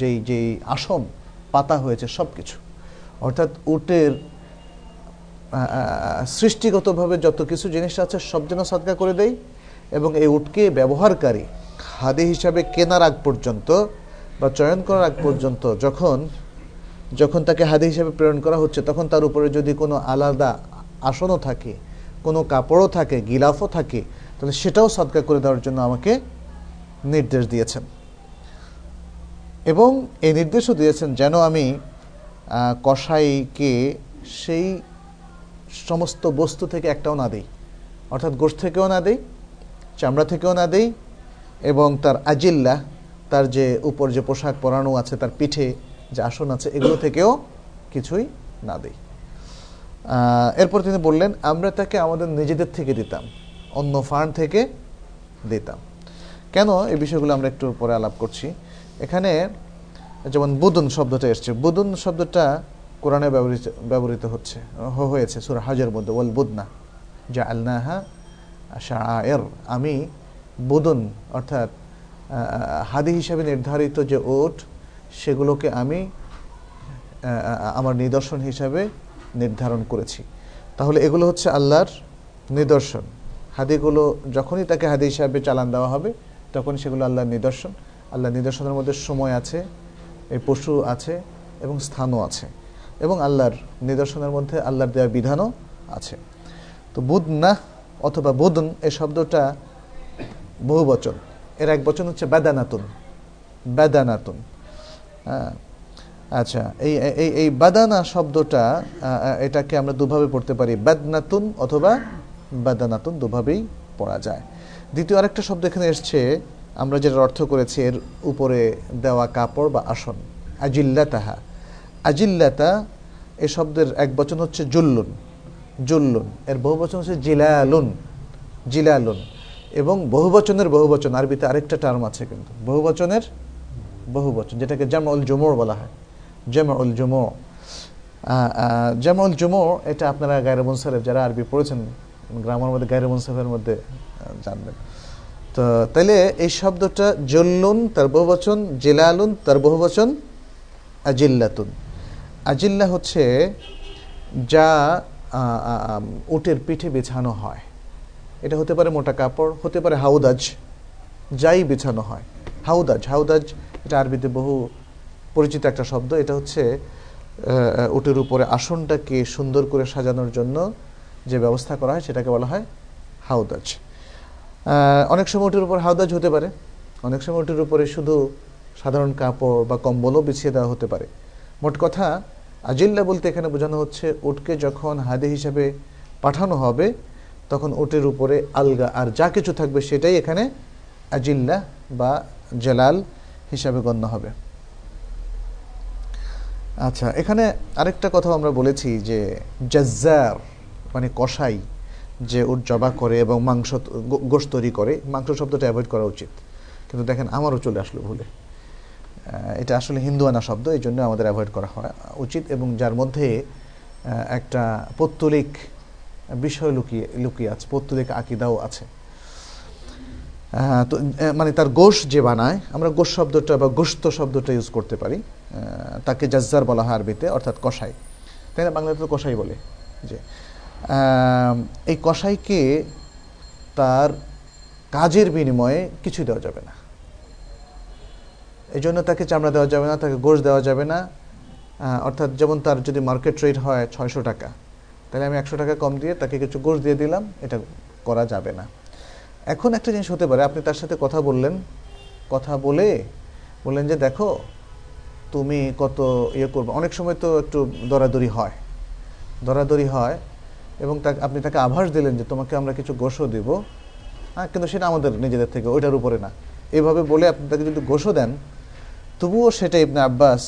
যেই আসন পাতা হয়েছে সব কিছু, অর্থাৎ উটের সৃষ্টিগতভাবে যত কিছু জিনিস আছে সব যেন সাদকা করে দেই এবং এই উটকে ব্যবহারকারী হাদি হিসাবে কেনার আগ পর্যন্ত বা চয়ন করার আগ পর্যন্ত যখন তাকে হাদি হিসাবে প্রেরণ করা হচ্ছে তখন তার উপরে যদি কোনো আলাদা আসনও থাকে, কোনো কাপড়ও থাকে, গিলাফও থাকে, তাহলে সেটাও সাদকা করে দেওয়ার জন্য আমাকে নির্দেশ দিয়েছেন এবং এই নির্দেশও দিয়েছেন যেন আমি কসাইকে সেই সমস্ত বস্তু থেকে একটাও না দেই, অর্থাৎ গোশ থেকেও না দেই, চামড়া থেকেও না দেই এবং তার আজিল্লা, তার যে উপর যে পোশাক পরানো আছে, তার পিঠে যে আসন আছে, এগুলো থেকেও কিছুই না দেই। এরপর তিনি বললেন আমরা তাকে আমাদের নিজেদের থেকে দিতাম, অন্য ফান্ড থেকে দিতাম। কেন এই বিষয়গুলো আমরা একটু পরে আলাপ করছি। এখানে যেমন বুদুন শব্দটা এসছে, বুদুন শব্দটা কোরআনে ব্যবহৃত হচ্ছে, হয়েছে সূরা হাজের মধ্যে, ওয়াল বুদনা জাআলনাহা শাআয়ের, আমি বুদুন অর্থাৎ হাদি হিসাবে নির্ধারিত যে উট সেগুলোকে আমি আমার নিদর্শন হিসাবে নির্ধারণ করেছি। তাহলে এগুলো হচ্ছে আল্লাহর নিদর্শন, হাদিগুলো যখনই তাকে হাদি হিসাবে চালান দেওয়া হবে তখনই সেগুলো আল্লাহর নিদর্শন। আল্লাহর নিদর্শনের মধ্যে সময় আছে, এই পশু আছে এবং স্থানও আছে এবং আল্লাহর নিদর্শনের মধ্যে আল্লাহর দেওয়া বিধানও আছে। তো বুদনা অথবা বুদন এই শব্দটা বহু বচন, এর এক বচন হচ্ছে বাদানাতুন। আচ্ছা, এই বাদানা শব্দটা এটাকে আমরা দুভাবে পড়তে পারি, বাদনাতুন অথবা বাদানাতুন, দুভাবেই পড়া যায়। দ্বিতীয় আরেকটা শব্দ এখানে এসছে, আমরা যেটা অর্থ করেছি এর উপরে দেওয়া কাপড় বা আসন, আজিল্লাতাহা। আজিল্লাতা এ শব্দের এক বচন হচ্ছে জুল্লুন, এর বহু বচন হচ্ছে জিলালুন এবং বহুবচনের বহুবচন, আরবিতে আরেকটা টার্ম আছে কিন্তু বহুবচনের বহুবচন যেটাকে জামউল জুমুর বলা হয়, জামউল জুমুর। এটা আপনারা গায়রুল মুনসাফের যারা আরবি পড়েছেন গ্রামার মধ্যে গায়রুল মুনসাফের মধ্যে জানবেন। তো তাইলে এই শব্দটা জুল্লুন তার বহুবচন, জিলালুন তার বহুবচন, আজিল্লাতুন। আজিল্লা হচ্ছে যা উটের পিঠে বিছানো হয়, এটা হতে পারে মোটা কাপড়, হতে পারে হাউদাজ, যাই বিছানো হয়। হাউদাজ এটা আরবিতে বহু পরিচিত একটা শব্দ, এটা হচ্ছে উটের উপরে আসনটাকে সুন্দর করে সাজানোর জন্য যে ব্যবস্থা করা হয় সেটাকে বলা হয় হাউদাজ। অনেক সময় উটের উপর হাউদাজ হতে পারে, অনেক সময় উটের উপরে শুধু সাধারণ কাপড় বা কম্বলও বিছিয়ে দেওয়া হতে পারে। মোট কথা আজিল্লা বলতে এখানে বোঝানো হচ্ছে উটকে যখন হাদি হিসাবে পাঠানো হবে তখন উটের উপরে আলগা আর যা কিছু থাকবে সেটাই এখানে আজিল্লা বা জালাল হিসাবে গণ্য হবে। আচ্ছা, এখানে আরেকটা কথা আমরা বলেছি যে জাজ্জার মানে কষাই, যে উট জবা করে এবং মাংস গোশ তৈরি করে, মাংস শব্দটা অ্যাভয়েড করা উচিত, কিন্তু দেখেন আমারও চলে আসলো ভুলে। এটা আসলে হিন্দুয়ানা শব্দ, এই জন্য আমাদের অ্যাভয়েড করা উচিত, এবং যার মধ্যে একটা পৌত্তলিক বিষয় লুকিয়ে আছে, পৌত্তলিক আকিদাও আছে। তো মানে তার গোশ যে বানায়, আমরা গোশ শব্দটা বা গোশত শব্দটা ইউজ করতে পারি, তাকে জাজ্জার বলা হয় আরবিতে, অর্থাৎ কষাই, তাই না? বাংলাতে তো কষাই বলে। যে এই কষাইকে তার কাজের বিনিময়ে কিছু দেওয়া যাবে না, এই জন্য তাকে চামড়া দেওয়া যাবে না, তাকে গোশ দেওয়া যাবে না। অর্থাৎ যেমন তার যদি মার্কেট রেট হয় ৬০০ টাকা, তাহলে আমি ১০০ টাকা কম দিয়ে তাকে কিছু গোশ দিয়ে দিলাম, এটা করা যাবে না। এখন একটা জিনিস হতে পারে, আপনি তার সাথে কথা বললেন, কথা বলে বললেন যে দেখো তুমি কত ইয়ে করবে, অনেক সময় তো একটু দরাদরি হয় এবং আপনি তাকে আভাস দিলেন যে তোমাকে আমরা কিছু গোশও দেবো, হ্যাঁ, কিন্তু সেটা আমাদের নিজেদের থেকে, ওইটার উপরে না। এভাবে বলে আপনি তাকে যদি গোশও দেন, তবুও সেটা ইবনে আব্বাস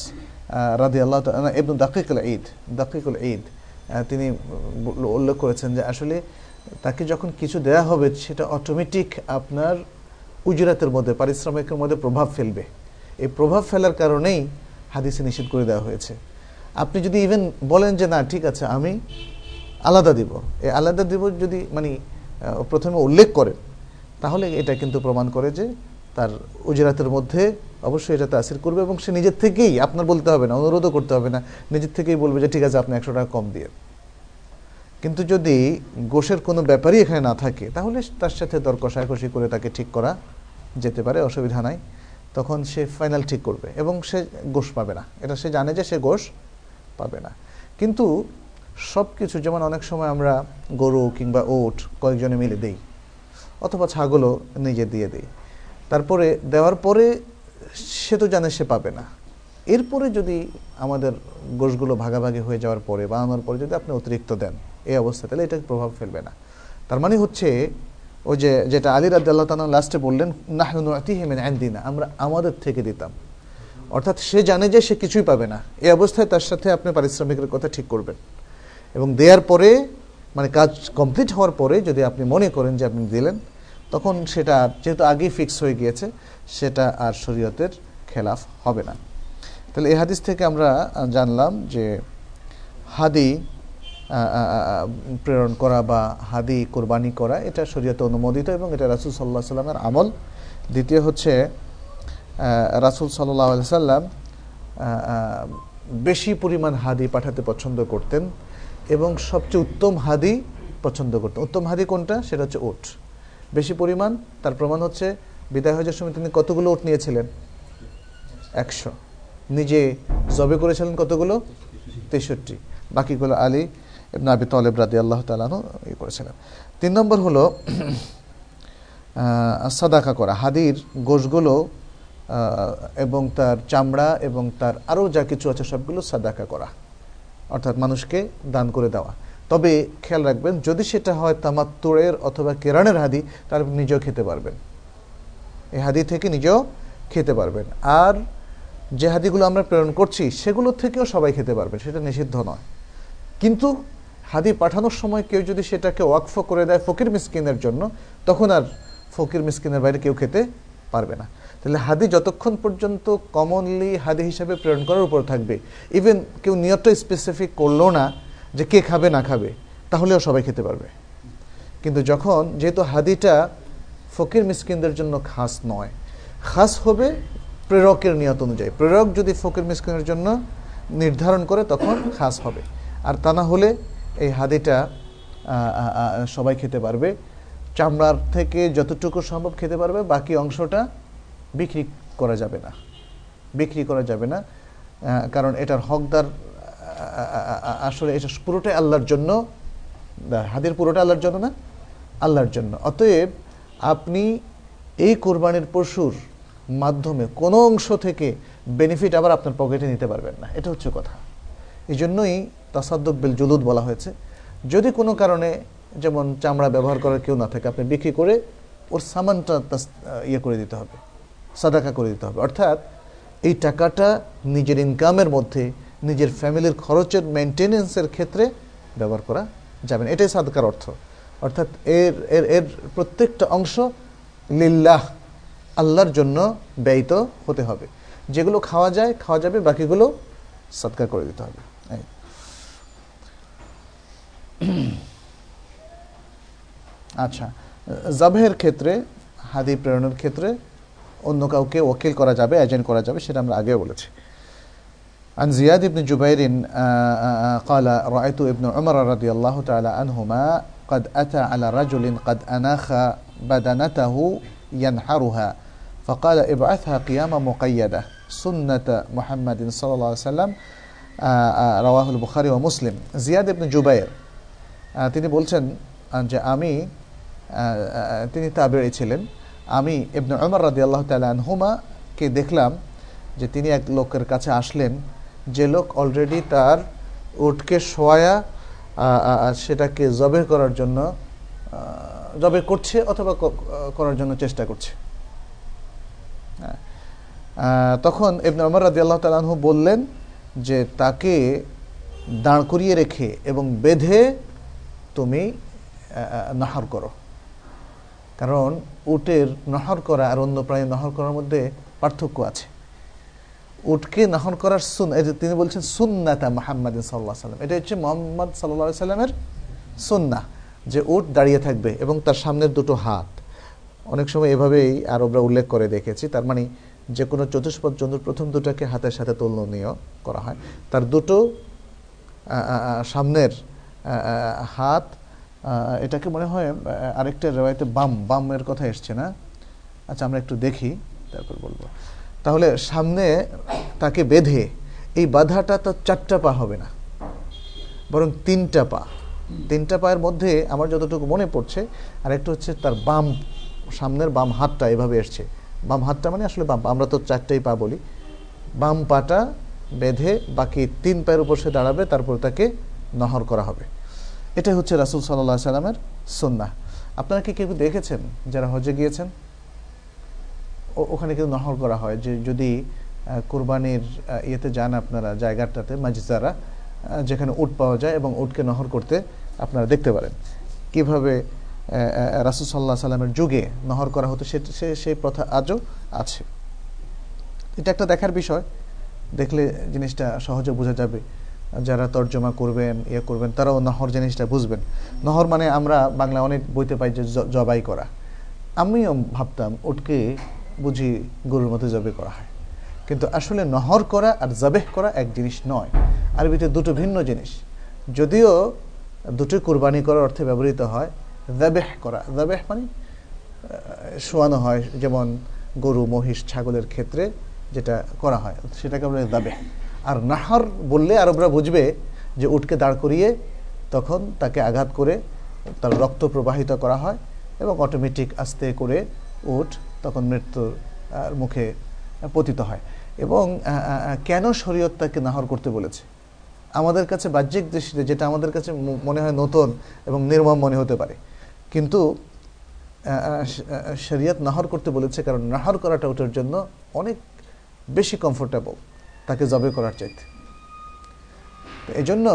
রাদিয়াল্লাহু তাআলা, ইবনে দাকিকুল ঈদ তিনি উল্লেখ করেছেন যে আসলে তাকে যখন কিছু দেয়া হবে সেটা অটোমেটিক আপনার উজরাতের মধ্যে, পারিশ্রমিকের মধ্যে প্রভাব ফেলবে। এই প্রভাব ফেলার কারণেই হাদিসে নিষেধ করে দেওয়া হয়েছে। আপনি যদি ইভেন বলেন যে না ঠিক আছে আমি আলাদা দিব, এই আলাদা দিব যদি মানে প্রথমে উল্লেখ করেন, তাহলে এটা কিন্তু প্রমাণ করে যে তার উজরাতের মধ্যে অবশ্যই এটা তাসির করবে, এবং সে নিজের থেকেই, আপনার বলতে হবে না, অনুরোধও করতে হবে না, নিজের থেকেই বলবে যে ঠিক আছে আপনি ১০০ টাকা কম দিয়ে। কিন্তু যদি গোশের কোনো ব্যাপারই এখানে না থাকে, তাহলে তার সাথে দর কষাকষি করে তাকে ঠিক করা যেতে পারে, অসুবিধা নাই, তখন সে ফাইনাল ঠিক করবে এবং সে গোশ পাবে না, এটা সে জানে যে সে গোশ পাবে না। কিন্তু সব কিছু, যেমন অনেক সময় আমরা গরু কিংবা ওট কয়েকজনে মিলে দিই, অথবা ছাগলও নিজে দিয়ে দিই, তারপরে দেওয়ার পরে সে তো জানে সে পাবে না, এরপরে যদি আমাদের গোশগুলো ভাগাভাগি হয়ে যাওয়ার পরে বা আনার পরে যদি আপনি অতিরিক্ত দেন এই অবস্থা, তাহলে এটা প্রভাব ফেলবে না। তার মানে হচ্ছে ওই যে যেটা আলী রাদিয়াল্লাহু তাআলা লাস্টে বললেন, নাহনু নুআতিহি মিন ইনদিনা, আমরা আমাদের থেকে দিতাম, অর্থাৎ সে জানে যে সে কিছুই পাবে না, এই অবস্থায় তার সাথে আপনি পারিশ্রমিকের কথা ঠিক করবেন, এবং দেওয়ার পরে মানে কাজ কমপ্লিট হওয়ার পরে যদি আপনি মনে করেন যে আপনি দিলেন, তখন সেটা যেহেতু আগেই ফিক্স হয়ে গিয়েছে, সেটা আর শরীয়তের খেলাফ হবে না। তাহলে এই হাদিস থেকে আমরা জানলাম যে হাদি প্রেরণ করা বা হাদি কোরবানি করা এটা শরীয়তে অনুমোদিত, এবং এটা রাসূল সাল্লাল্লাহু আলাইহি সাল্লামের আমল। দ্বিতীয় হচ্ছে রাসূল সাল্লাল্লাহু আলাইহি সাল্লাম বেশি পরিমাণ হাদি পাঠাতে পছন্দ করতেন, এবং সবচেয়ে উত্তম হাদি পছন্দ করতেন। উত্তম হাদি কোনটা? সেটা হচ্ছে উট, বেশি পরিমাণ। তার প্রমাণ হচ্ছে বিদায় হজের সময় তিনি কতগুলো উট নিয়েছিলেন? 100। নিজে জবে করেছিলেন কতগুলো? 63। বাকিগুলো আলী ইবনে আবি তালিব রাদিয়াল্লাহু তাআলা আনহু ই করেছিলেন। 3 নম্বর হলো সাদাকা করা, হাদির গোশগুলো এবং তার চামড়া এবং তার আরও যা কিছু আছে সবগুলো সাদাকা করা, অর্থাৎ মানুষকে দান করে দেওয়া। তবে খেয়াল রাখবেন, যদি সেটা হয় তামাত্তুরের অথবা কেরানের হাদি, তাহলে নিজেও খেতে পারবেন, এই হাদি থেকে নিজেও খেতে পারবেন। আর যে হাদিগুলো আমরা প্রেরণ করছি সেগুলো থেকেও সবাই খেতে পারবেন, সেটা নিষিদ্ধ নয়। কিন্তু হাদি পাঠানোর সময় কেউ যদি সেটাকে ওয়াকফ করে দেয় ফকির মিসকিনের জন্য, তখন আর ফকির মিসকিনের বাইরে কেউ খেতে পারবে না। তাহলে হাদি যতক্ষণ পর্যন্ত কমনলি হাদি হিসাবে প্রেরণ করার উপর থাকবে, ইভেন কেউ নিয়তটা স্পেসিফিক করলো না যে কে খাবে না খাবে, তাহলেও সবাই খেতে পারবে। কিন্তু যখন, যেহেতু হাদিটা ফকির মিসকিনদের জন্য খাস নয়, খাস হবে প্রেরকের নিয়ত অনুযায়ী। প্রেরক যদি ফকির মিসকিনের জন্য নির্ধারণ করে তখন খাস হবে, আর তা না হলে এই হাদিটা সবাই খেতে পারবে, চামড়ার থেকে যতটুকু সম্ভব খেতে পারবে, বাকি অংশটা বিক্রি করা যাবে না, কারণ এটার হকদার আসলে এটা পুরোটাই আল্লাহর জন্য, হাদির পুরোটা আল্লাহর জন্য না, আল্লাহর জন্য। অতএব আপনি এই কোরবানির পশুর মাধ্যমে কোনো অংশ থেকে বেনিফিট আবার আপনার পকেটে নিতে পারবেন না, এটা হচ্ছে কথা। এই জন্যই তাসাদ্দুক বিল জুলুদ বলা হয়েছে। যদি কোনো কারণে, যেমন চামড়া ব্যবহার করার কেউ না থাকে, আপনি বিক্রি করে ওর সামানটা ইয়ে করে দিতে হবে, সাদাকা করে দিতে হবে। অর্থাৎ এই টাকাটা নিজের ইনকামের মধ্যে নিজের ফ্যামিলির খরচের মেনটেনেন্সের ক্ষেত্রে ব্যবহার করা যাবে না, এটাই সাদকার অর্থ। অর্থাৎ এর এর এর প্রত্যেকটা অংশ লিল্লাহ, আল্লাহর জন্য ব্যয়িত হতে হবে। যেগুলো খাওয়া যায় খাওয়া যাবে, বাকিগুলো সাদকা করে দিতে হবে। আচ্ছা, জাবেহের ক্ষেত্রে, হাদি প্রেরণের ক্ষেত্রে অন্য কাউকে ওকিল করা যাবে, এজেন্ট করা যাবে, সেটা আমরা আগেও বলেছি। عن زياد بن جبير قال رأيت ابن عمر رضي الله تعالى عنهما قد أتى على رجل قد أناخ بدنته ينحرها فقال ابعثها قياما مقيدة سنة محمد صلى الله عليه وسلم رواه البخاري ومسلم زياد بن جبير তিনি বলছেন যে আমি তিনি তাবেঈ ছিলেন, আমি ইবনে উমর রাদিয়াল্লাহু তাআলা আনহুমা কে দেখলাম যে তিনি এক লোকের কাছে আসলেন, যে লোক অলরেডি তার উটকে শোয়া সেটাকে জবে করার জন্য জবে করছে অথবা করার জন্য চেষ্টা করছে। তখন ইবনে উমর রাদিয়াল্লাহু তাআলা আনহু বললেন যে তাকে দাঁড় করিয়ে রেখে এবং বেঁধে তুমি নাহর করো, কারণ উটের নাহর করা আর অন্য প্রাণী নাহর করার মধ্যে পার্থক্য আছে। উটকে নাহর করার তিনি বলছেন সুন্নাতা মুহাম্মদ সাল্লাল্লাহু আলাইহি সাল্লাম, এটা হচ্ছে মুহাম্মদ সাল্লাল্লাহু আলাইহি সাল্লামের সুন্নাহ, যে উট দাঁড়িয়ে থাকবে এবং তার সামনের দুটো হাত, অনেক সময় এভাবেই আরবরা উল্লেখ করে দেখেছি। তার মানে যে কোনো চতুষ্পদ জন্তুর প্রথম দুটাকে হাতের সাথে তুলনীয় করা হয়, তার দুটো সামনের হাত, এটাকে মনে হয় আরেকটা রেওয়ায়তে বাম, বামের কথা এসছে না? আচ্ছা আমরা একটু দেখি, তারপর বলবো। তাহলে সামনে তাকে বেঁধে, এই বাধাটা তার চারটা পা হবে না, বরং তিনটা পা, তিনটা পায়ের মধ্যে আমার যতটুকু মনে পড়ছে আরেকটা হচ্ছে তার বাম, সামনের বাম হাতটা এভাবে এসছে। বাম হাতটা মানে আসলে বাম, আমরা তো চারটাই পা বলি। বাম পাটা বেঁধে বাকি তিন পায়ের উপর সে দাঁড়াবে, তারপর তাকে নহর করা হবে। এটাই হচ্ছে রাসূল সাল্লাল্লাহু আলাইহি সাল্লামের সুন্নাহ। আপনারা কি কেউ দেখেছেন যারা হজে গিয়েছেন, ওখানে কিন্তু নহর করা হয়? যে যদি কুরবানির ইয়েতে যান আপনারা, জায়গাটাতে মাজজারা, যেখানে উট পাওয়া যায়, এবং উটকে নহর করতে আপনারা দেখতে পারেন। কিভাবে রাসূল সাল্লাল্লাহু আলাইহি সাল্লামের যুগে নহর করা হতো, সেই প্রথা আজও আছে। এটা একটা দেখার বিষয়, দেখলে জিনিসটা সহজে বোঝা যাবে। যারা তর্জমা করবেন, ইয়ে করবেন, তারাও নহর জিনিসটা বুঝবেন। নহর মানে আমরা বাংলা অনেক বইতে পাই যে জবাই করা। আমিও ভাবতাম ওটকে বুঝি গরুর মতো জবে করা হয়, কিন্তু আসলে নহর করা আর জবেহ করা এক জিনিস নয়, আরবিতে দুটো ভিন্ন জিনিস। যদিও দুটো কুরবানি করার অর্থে ব্যবহৃত হয়। জবেহ করা, জবেহ মানে শোয়ানো হয়, যেমন গরু, মহিষ, ছাগলের ক্ষেত্রে যেটা করা হয় সেটাকে বলে জবেহ। আর নাহর বললে আরবরা বুঝবে যে উটকে দাঁড় করিয়ে তখন তাকে আঘাত করে তার রক্ত প্রবাহিত করা হয়, এবং অটোমেটিক আস্তে করে উট তখন মৃত্যুর মুখে পতিত হয়। এবং কেন শরীয়ত তাকে নাহর করতে বলেছে, আমাদের কাছে বাহ্যিক দৃষ্টিতে যেটা আমাদের কাছে মনে হয় নতুন এবং নির্মম মনে হতে পারে, কিন্তু শরীয়ত নাহর করতে বলেছে কারণ নাহর করাটা উটের জন্য অনেক বেশি কমফোর্টেবল তাকে জবে করার চাইতে। এই জন্য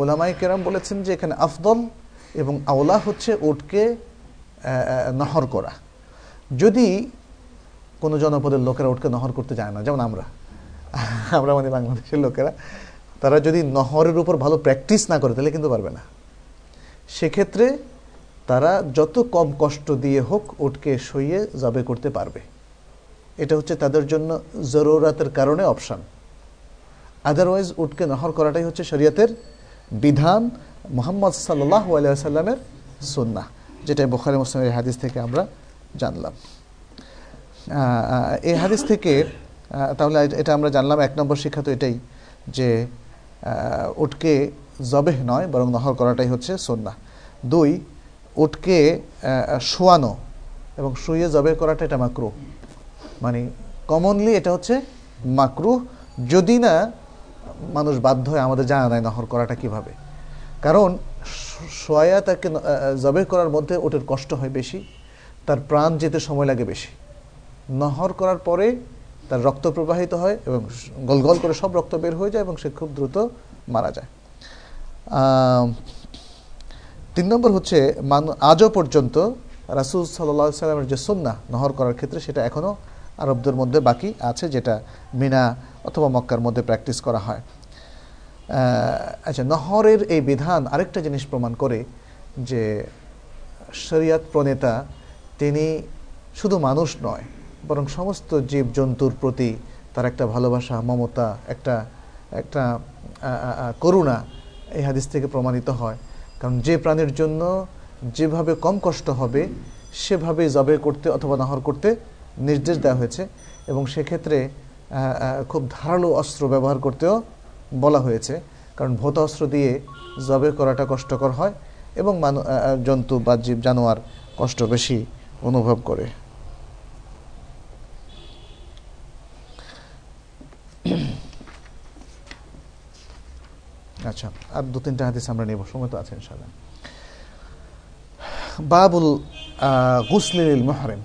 ওলামাই কেরাম বলেছেন যে এখানে আফদল এবং আওলা হচ্ছে উটকে নহর করা। যদি কোনো জনপদের লোকেরা উটকে নহর করতে যায় না, যেমন আমরা মানে বাংলাদেশের লোকেরা, তারা যদি নহরের উপর ভালো প্র্যাকটিস না করে তাহলে কিন্তু পারবে না। সেক্ষেত্রে তারা যত কম কষ্ট দিয়ে হোক উটকে শুয়ে জবে করতে পারবে। এটা হচ্ছে তাদের জন্য জরুরাতের কারণে অপশান। আদারওয়াইজ উটকে নহর করাটাই হচ্ছে শরীয়তের বিধান, মুহাম্মদ সাল্লাল্লাহু আলাইহি সাল্লামের সুন্নাহ, যেটা বুখারী মুসলিমের হাদিস থেকে আমরা জানলাম। এই হাদিস থেকে তাহলে এটা আমরা জানলাম, এক নম্বর শিক্ষা তো এটাই যে উটকে জবেহ নয় বরং নহর করাটাই হচ্ছে সুন্নাহ। দুই, উটকে শোয়ানো এবং শুয়ে জবেহ করাটা এটা মাকরুহ, মানে কমনলি এটা হচ্ছে মাকরুহ, যদি না মানুষ বাধ্য হয়। আমাদের জানা নাই নহর করাটা কিভাবে, কারণ শোয়া তাকে জবে করার মধ্যে ওটার কষ্ট হয় বেশি, তার প্রাণ যেতে সময় লাগে বেশি। নহর করার পরে তার রক্ত প্রবাহিত হয় এবং গলগল করে সব রক্ত বের হয়ে যায় এবং সে খুব দ্রুত মারা যায়। 3 নম্বর হচ্ছে আজও পর্যন্ত রাসূল সাল্লাল্লাহু আলাইহি ওয়াসাল্লামের যে সুন্নাহ নহর করার ক্ষেত্রে সেটা এখনও আরবদের মধ্যে বাকি আছে, যেটা মিনা অথবা মক্কার মধ্যে প্র্যাকটিস করা হয়। আচ্ছা, নহরের এই বিধান আরেকটা জিনিস প্রমাণ করে যে শরিয়াত প্রণেতা তিনি শুধু মানুষ নয়, বরং সমস্ত জীবজন্তুর প্রতি তার একটা ভালোবাসা, মমতা, একটা একটা করুণা এই হাদিস থেকে প্রমাণিত হয়। কারণ যে প্রাণীর জন্য যেভাবে কম কষ্ট হবে সেভাবে জবে করতে অথবা নহর করতে নির্দেশ দেওয়া হয়েছে, এবং সেক্ষেত্রে খুব ধারালো অস্ত্র ব্যবহার করতেও বলা হয়েছে, কারণ ভোতা অস্ত্র দিয়ে জবে করাটা কষ্টকর হয় এবং জন্তু বা জীব জানোয়ার কষ্ট বেশি অনুভব করে। আচ্ছা, আর 2-3টা হাদিস আমরা নেব, সময় তো আছে ইনশাআল্লাহ। বাবুল গুসল লিল মুহরিম,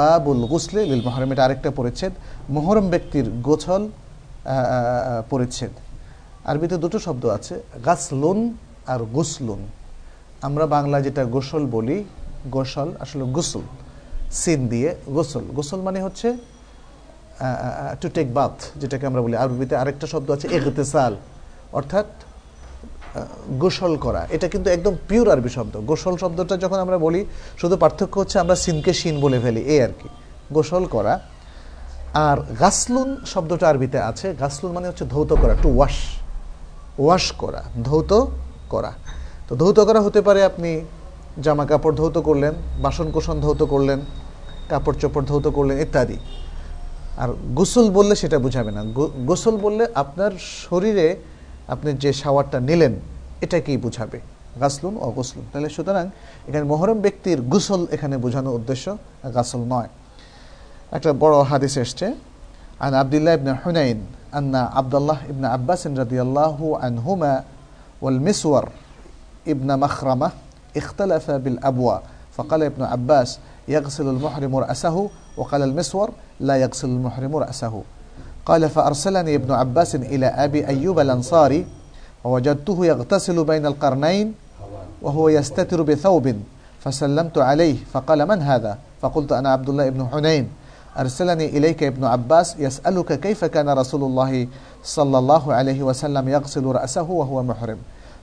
বাবুল গুসল লিল মুহরিম, এটা আরেকটা পরিচ্ছেদ, মুহরম ব্যক্তির গোছল পরিচ্ছেদ। আরবিতে দুটো শব্দ আছে, গাসলুন আর গুসলুন। আমরা বাংলা যেটা গোসল বলি, গোসল আসলে গোসল, সিন দিয়ে গোসল। গোসল মানে হচ্ছে টু টেক বাথ, যেটাকে আমরা বলি। আরবিতে আরেকটা শব্দ আছে ইগতিসাল, অর্থাৎ গোসল করা। এটা কিন্তু একদম পিওর আরবি শব্দ। গোসল শব্দটা যখন আমরা বলি, শুধু পার্থক্য হচ্ছে আমরা সিনকে সিন বলে ফেলি, এই আর কি, গোসল করা। আর গাসলুন শব্দটা আরবিতে আছে, গাসলুন মানে হচ্ছে ধৌত করা, টু ওয়াশ, ওয়াশ করা, ধৌত করা। তো ধৌত করা হতে পারে আপনি জামা কাপড় ধৌত করলেন, বাসনকোসন ধৌত করলেন, কাপড় চোপড় ধৌত করলেন ইত্যাদি। আর গোসল বললে সেটা বোঝাবে না, গোসল বললে আপনার শরীরে আপনি যে শাওয়ারটা নিলেন এটাকেই বোঝাবে, গাসলুন ও গোসলুন। তাহলে সুতরাং এখানে মুহরম ব্যক্তির গোসল এখানে বোঝানো উদ্দেশ্য, গাসল নয়। একটা বড় হাদিস এসছে, আন আব্দুল্লাহ ইবনে হুনাইন আন্না আব্দুল্লাহ ইবনে আব্বাস রাদিয়াল্লাহু আনহুমা ওয়াল মাসওয়ার ইবন মাখরামা ইখতালাফা বিল আবওয়া فقال ابن عباس يغسل المحرم رأسه وقال المسور لا يغسل المحرم رأسه قال فأرسلني ابن عباس إلى أبي أيوب الأنصاري ووجدته يغتسل بين القرنين وهو يستتر بثوب فسلمت عليه فقال من هذا فقلت أنا عبد الله بن حنين أرسلني إليك ابن عباس يسألك كيف كان رسول الله صلى الله عليه وسلم يغسل رأسه وهو محرم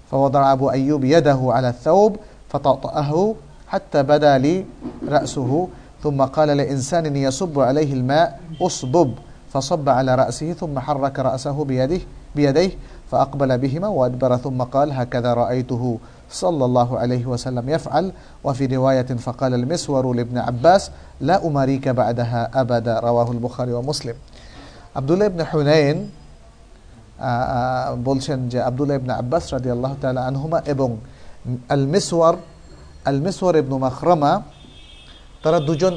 فوضع أبو أيوب يده على الثوب فطأطأه حتى بدا لي رأسه ثم قال لإنسان يصب عليه الماء أصبب فصب على رأسه ثم حرك رأسه بيديه فأقبل بهما وأدبر ثم قال هكذا رأيته صلى الله عليه وسلم يفعل وفي رواية فقال المسور لابن عباس لا أماريك بعدها أبدا رواه البخاري ومسلم عبد الله بن حنين بولشن جاء عبد الله بن عباس رضي الله تعالى عنهما ابن المسور ابن مخرمة ترى دوجن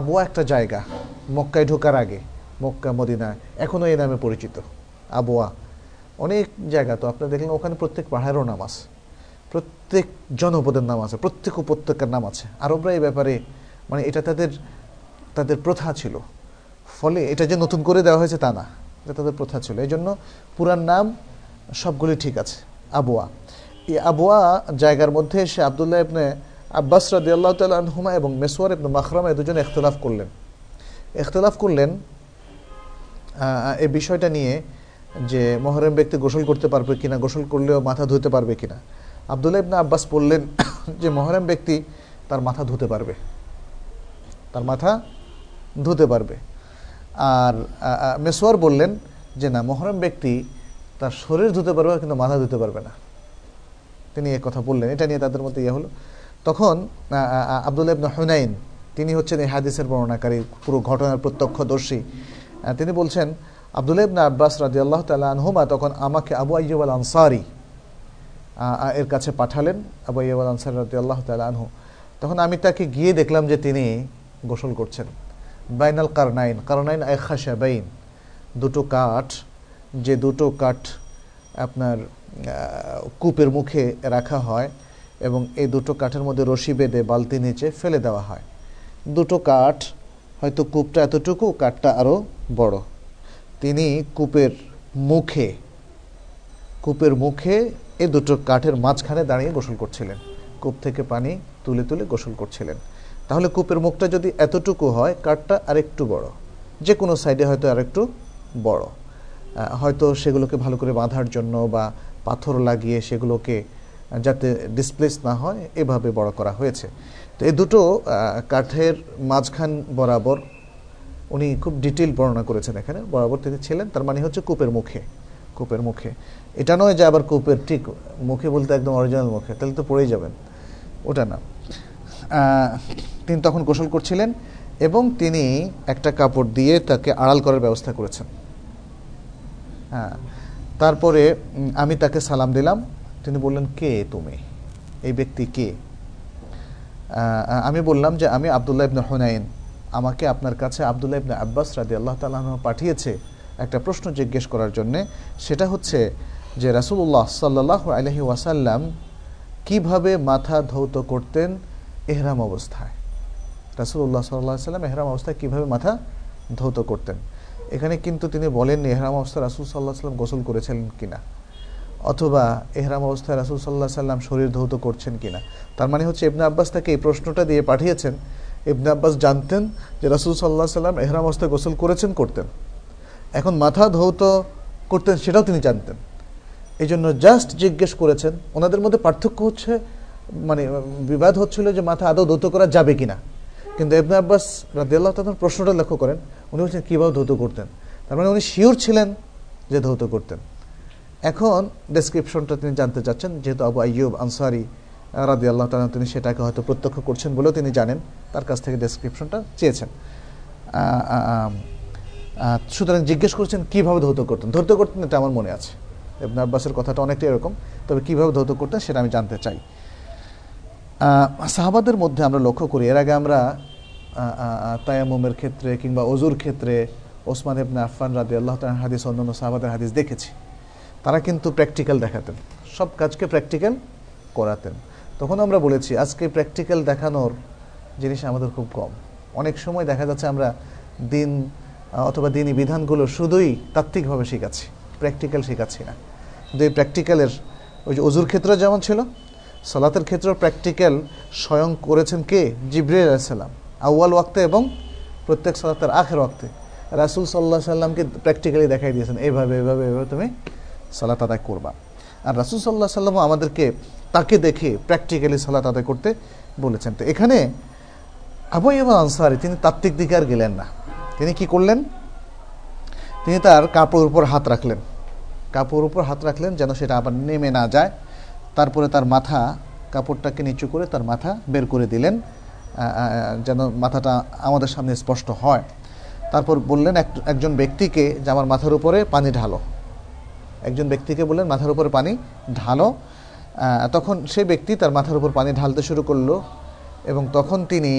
أبوا একটা জায়গা মক্কায় ঢোকার আগে, মক্কা মদিনায় এখনও এই নামে পরিচিত, আবওয়া। অনেক জায়গা তো আপনারা দেখলেন, ওখানে প্রত্যেক পাহাড়েরও নাম আছে, প্রত্যেক জনপদের নাম আছে, প্রত্যেক উপত্যকার নাম আছে। আরবরা এই ব্যাপারে মানে এটা তাদের তাদের প্রথা ছিল, ফলে এটা যে নতুন করে দেওয়া হয়েছে তা না, এটা তাদের প্রথা ছিল। এই জন্য পুরান নাম সবগুলি ঠিক আছে, আবওয়া। এই আবওয়া জায়গার মধ্যে এসে আবদুল্লাহ ইবনে আব্বাস রাদিয়াল্লাহু তাআলা আনহুমা এবং মাসওয়ার ইবনে মাখরামা দুজনে ইখতিলাফ করলেন এই বিষয়টা নিয়ে, যে মুহরম ব্যক্তি গোসল করতে পারবে কিনা, গোসল করলেও মাথা ধুতে পারবে কিনা। আব্দুল্লাহ ইবনে আব্বাস বললেন যে মুহরম ব্যক্তি তার মাথা ধুতে পারবে, তার মাথা ধুতে পারবে। আর মাসওয়ার বললেন যে না, মুহরম ব্যক্তি তার শরীর ধুতে পারবে কিন্তু মাথা ধুতে পারবে না। তিনি এই কথা বললেন, এটা নিয়ে তাদের মধ্যে ইয়া হলো। তখন আব্দুল্লাহ ইবনে হুনাইন, তিনি হচ্ছেন এই হাদিসের বর্ণনাকারী, পুরো ঘটনার প্রত্যক্ষদর্শী, তিনি বলছেন আব্দুল্লাহ ইবনে আব্বাস রাদিয়াল্লাহু তাআলা আনহুমা তখন আমাকে আবু আইয়ুব আল আনসারী এর কাছে পাঠালেন, আবু আইয়ুব আল আনসারী রাদিয়াল্লাহু তাআলা আনহু। তখন আমি তাকে গিয়ে দেখলাম যে তিনি গোসল করছেন বাইনাল কারনাইন, কারনাইন আই খাশাবাইন, দুটো কাঠ, যে দুটো কাঠ আপনার কূপের মুখে রাখা হয় এবং এই দুটো কাঠের মধ্যে রশি বেঁধে বালতি নিচে ফেলে দেওয়া হয়। দুটো কাঠ হয়তো কূপটা এতটুকু, কাঠটা আরও বড়। তিনি কূপের মুখে এ দুটো কাঠের মাঝখানে দাঁড়িয়ে গোসল করছিলেন, কূপ থেকে পানি তুলে তুলে গোসল করছিলেন। তাহলে কূপের মুখটা যদি এতটুকু হয়, কাঠটা আরেকটু বড়, যে কোনো সাইডে হয়তো আরেকটু বড়, হয়তো সেগুলোকে ভালো করে বাঁধার জন্য বা পাথর লাগিয়ে সেগুলোকে যাতে ডিসপ্লেস না হয় এভাবে বড় করা হয়েছে। তো এই দুটো কাঠের মাঝখান বরাবর উনি খুব ডিটেল বর্ণনা করেছেন এখানে, বরাবর তিনি ছিলেন, তার মানে হচ্ছে কূপের মুখে। এটা নয় যে আবার কূপের ঠিক মুখে বলতে একদম অরিজিনাল মুখে, তাহলে তো পড়েই যাবেন, ওটা না। তিনি তখন গোসল করছিলেন এবং তিনি একটা কাপড় দিয়ে তাকে আড়াল করার ব্যবস্থা করেছেন। হ্যাঁ, তারপরে আমি তাকে সালাম দিলাম। তিনি বললেন, কে তুমি, এই ব্যক্তি কে? আমি বললাম যে আমি আবদুল্লাহ ইবনে হুনাইন, আমাকে আপনার কাছে আবদুল্লাহ ইবনে আব্বাস রাদিয়াল্লাহু তাআলা আনহু পাঠিয়েছে একটা প্রশ্ন জিজ্ঞেস করার জন্যে। সেটা হচ্ছে যে রাসূলুল্লাহ সাল্লাল্লাহু আলাইহি ওয়াসাল্লাম কীভাবে মাথা ধৌত করতেন ইহরাম অবস্থায়। রাসূলুল্লাহ সাল্লাল্লাহু আলাইহি ওয়াসাল্লাম ইহরাম অবস্থায় কীভাবে মাথা ধৌত করতেন। এখানে কিন্তু তিনি বলেননি ইহরাম অবস্থায় রাসূল সাল্লাল্লাহু আলাইহি ওয়াসাল্লাম গোসল করেছিলেন কিনা, অথবা ইহরাম অবস্থায় রাসূল সাল্লাল্লাহু আলাইহি ওয়াসাল্লাম শরীর ধৌত করছেন কিনা। তার মানে হচ্ছে ইবনে আব্বাস তাকে এই প্রশ্নটা দিয়ে পাঠিয়েছেন। ইবনে আব্বাস জানতেন যে রাসূল সাল্লাল্লাহু আলাইহি ওয়াসাল্লাম ইহরাম অবস্থায় গোসল করতেন, এখন মাথা ধৌত করতেন সেটাও তিনি জানতেন, এই জন্য জাস্ট জিজ্ঞেস করেছেন। ওনাদের মধ্যে পার্থক্য হচ্ছে, মানে বিবাদ হচ্ছিল যে মাথা আদৌ ধৌত করা যাবে কিনা, কিন্তু ইবনে আব্বাস রাদিয়াল্লাহু তাআলা প্রশ্নটা লক্ষ্য করেন, উনি বলছেন কীভাবে ধৌত করতেন। তার মানে উনি শিওর ছিলেন যে ধৌত করতেন। এখন ডেসক্রিপশনটা তিনি জানতে চাচ্ছেন, যেহেতু আবু আইয়ুব আনসারী রাদিয়াল্লাহু তাআলা তিনি সেটাকে হয়তো প্রত্যক্ষ করছেন বলেও তিনি জানেন, তার কাছ থেকে ডেসক্রিপশনটা চেয়েছেন। সুতরাং জিজ্ঞেস করছেন কীভাবে ধৌত করতেন, এটা আমার মনে আছে, ইবনে আব্বাসের কথাটা অনেকটা এরকম, তবে কীভাবে ধৌত করতেন সেটা আমি জানতে চাই। সাহাবাদের মধ্যে আমরা লক্ষ্য করি, এর আগে আমরা তায়াম্মুমের ক্ষেত্রে কিংবা ওজুর ক্ষেত্রে ওসমান ইবনে আফফান রাদিয়াল্লাহু তাআলার হাদিস, অন্যান্য সাহাবাদের হাদিস দেখেছি, তারা কিন্তু প্র্যাকটিক্যাল দেখাতেন, সব কাজকে প্র্যাকটিক্যাল করাতেন। তখন আমরা বলেছি আজকে প্র্যাকটিক্যাল দেখানোর জিনিস আমাদের খুব কম। অনেক সময় দেখা যাচ্ছে আমরা দিন অথবা দিনই বিধানগুলো শুধুই তাত্ত্বিকভাবে শেখাচ্ছি, প্র্যাকটিক্যাল শেখাচ্ছি না। কিন্তু এই প্র্যাকটিক্যালের ওই যে ওজুর ক্ষেত্রে যেমন ছিল, সালাতের ক্ষেত্রেও প্র্যাকটিক্যাল স্বয়ং করেছেন কে? জিবরাইল আলাইহিস সালাম, আউয়াল ওয়াক্তে এবং প্রত্যেক সালাতের আখের ওয়াক্তে রাসূল সাল্লাল্লাহু আলাইহি সাল্লামকে প্র্যাকটিক্যালি দেখাই দিয়েছেন, এইভাবে এইভাবে এইভাবে তুমি সালাত আদায় করবা। আর রাসূল সাল্লাল্লাহু আলাইহি সাল্লামও আমাদেরকে তাকে দেখে প্র্যাকটিক্যালি সালাত আদায় করতে বলেছেন। তো এখানে আবু আইয়ুব আনসারী তিনি তাত্ত্বিক দিকে আর গেলেন না। তিনি কি করলেন? তিনি তার কাপড়ের উপর হাত রাখলেন যেন সেটা আবার নেমে না যায়। তারপরে তার মাথা, কাপড়টাকে নিচু করে তার মাথা বের করে দিলেন যেন মাথাটা আমাদের সামনে স্পষ্ট হয়। তারপর বললেন একজন ব্যক্তিকে যে আমার মাথার উপরে পানি ঢালো। একজন ব্যক্তিকে বললেন মাথার উপরে পানি ঢালো। তখন সেই ব্যক্তি তার মাথার উপর পানি ঢালতে শুরু করলো এবং তখন তিনি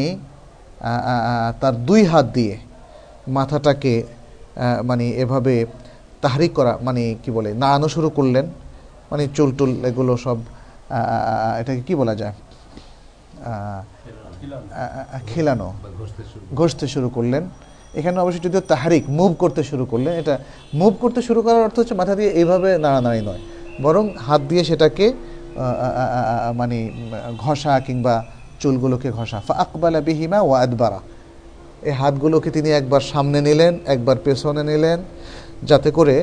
তার দুই হাত দিয়ে মাথাটাকে মানে এভাবে তাহরিক করা, মানে কি বলে, নাড়ানো শুরু করলেন, মানে চুলটুল এগুলো সব, এটাকে কি বলা যায়, খেলানো, ঘষতে শুরু করলেন। এখানে অবশ্যই যদিও তাহরিক, মুভ করতে শুরু করলেন, এটা মুভ করতে শুরু করার অর্থ হচ্ছে মাথা দিয়ে এইভাবে নাড়ানাড়ি নয়, বরং হাত দিয়ে সেটাকে মানে ঘষা কিংবা চুলগুলোকে ঘষা। ফা আকবালা বিহিমা ওয়া আদবারা, এই হাতগুলোকে তিনি একবার সামনে নিলেন একবার পেছনে নিলেন, যাতে করে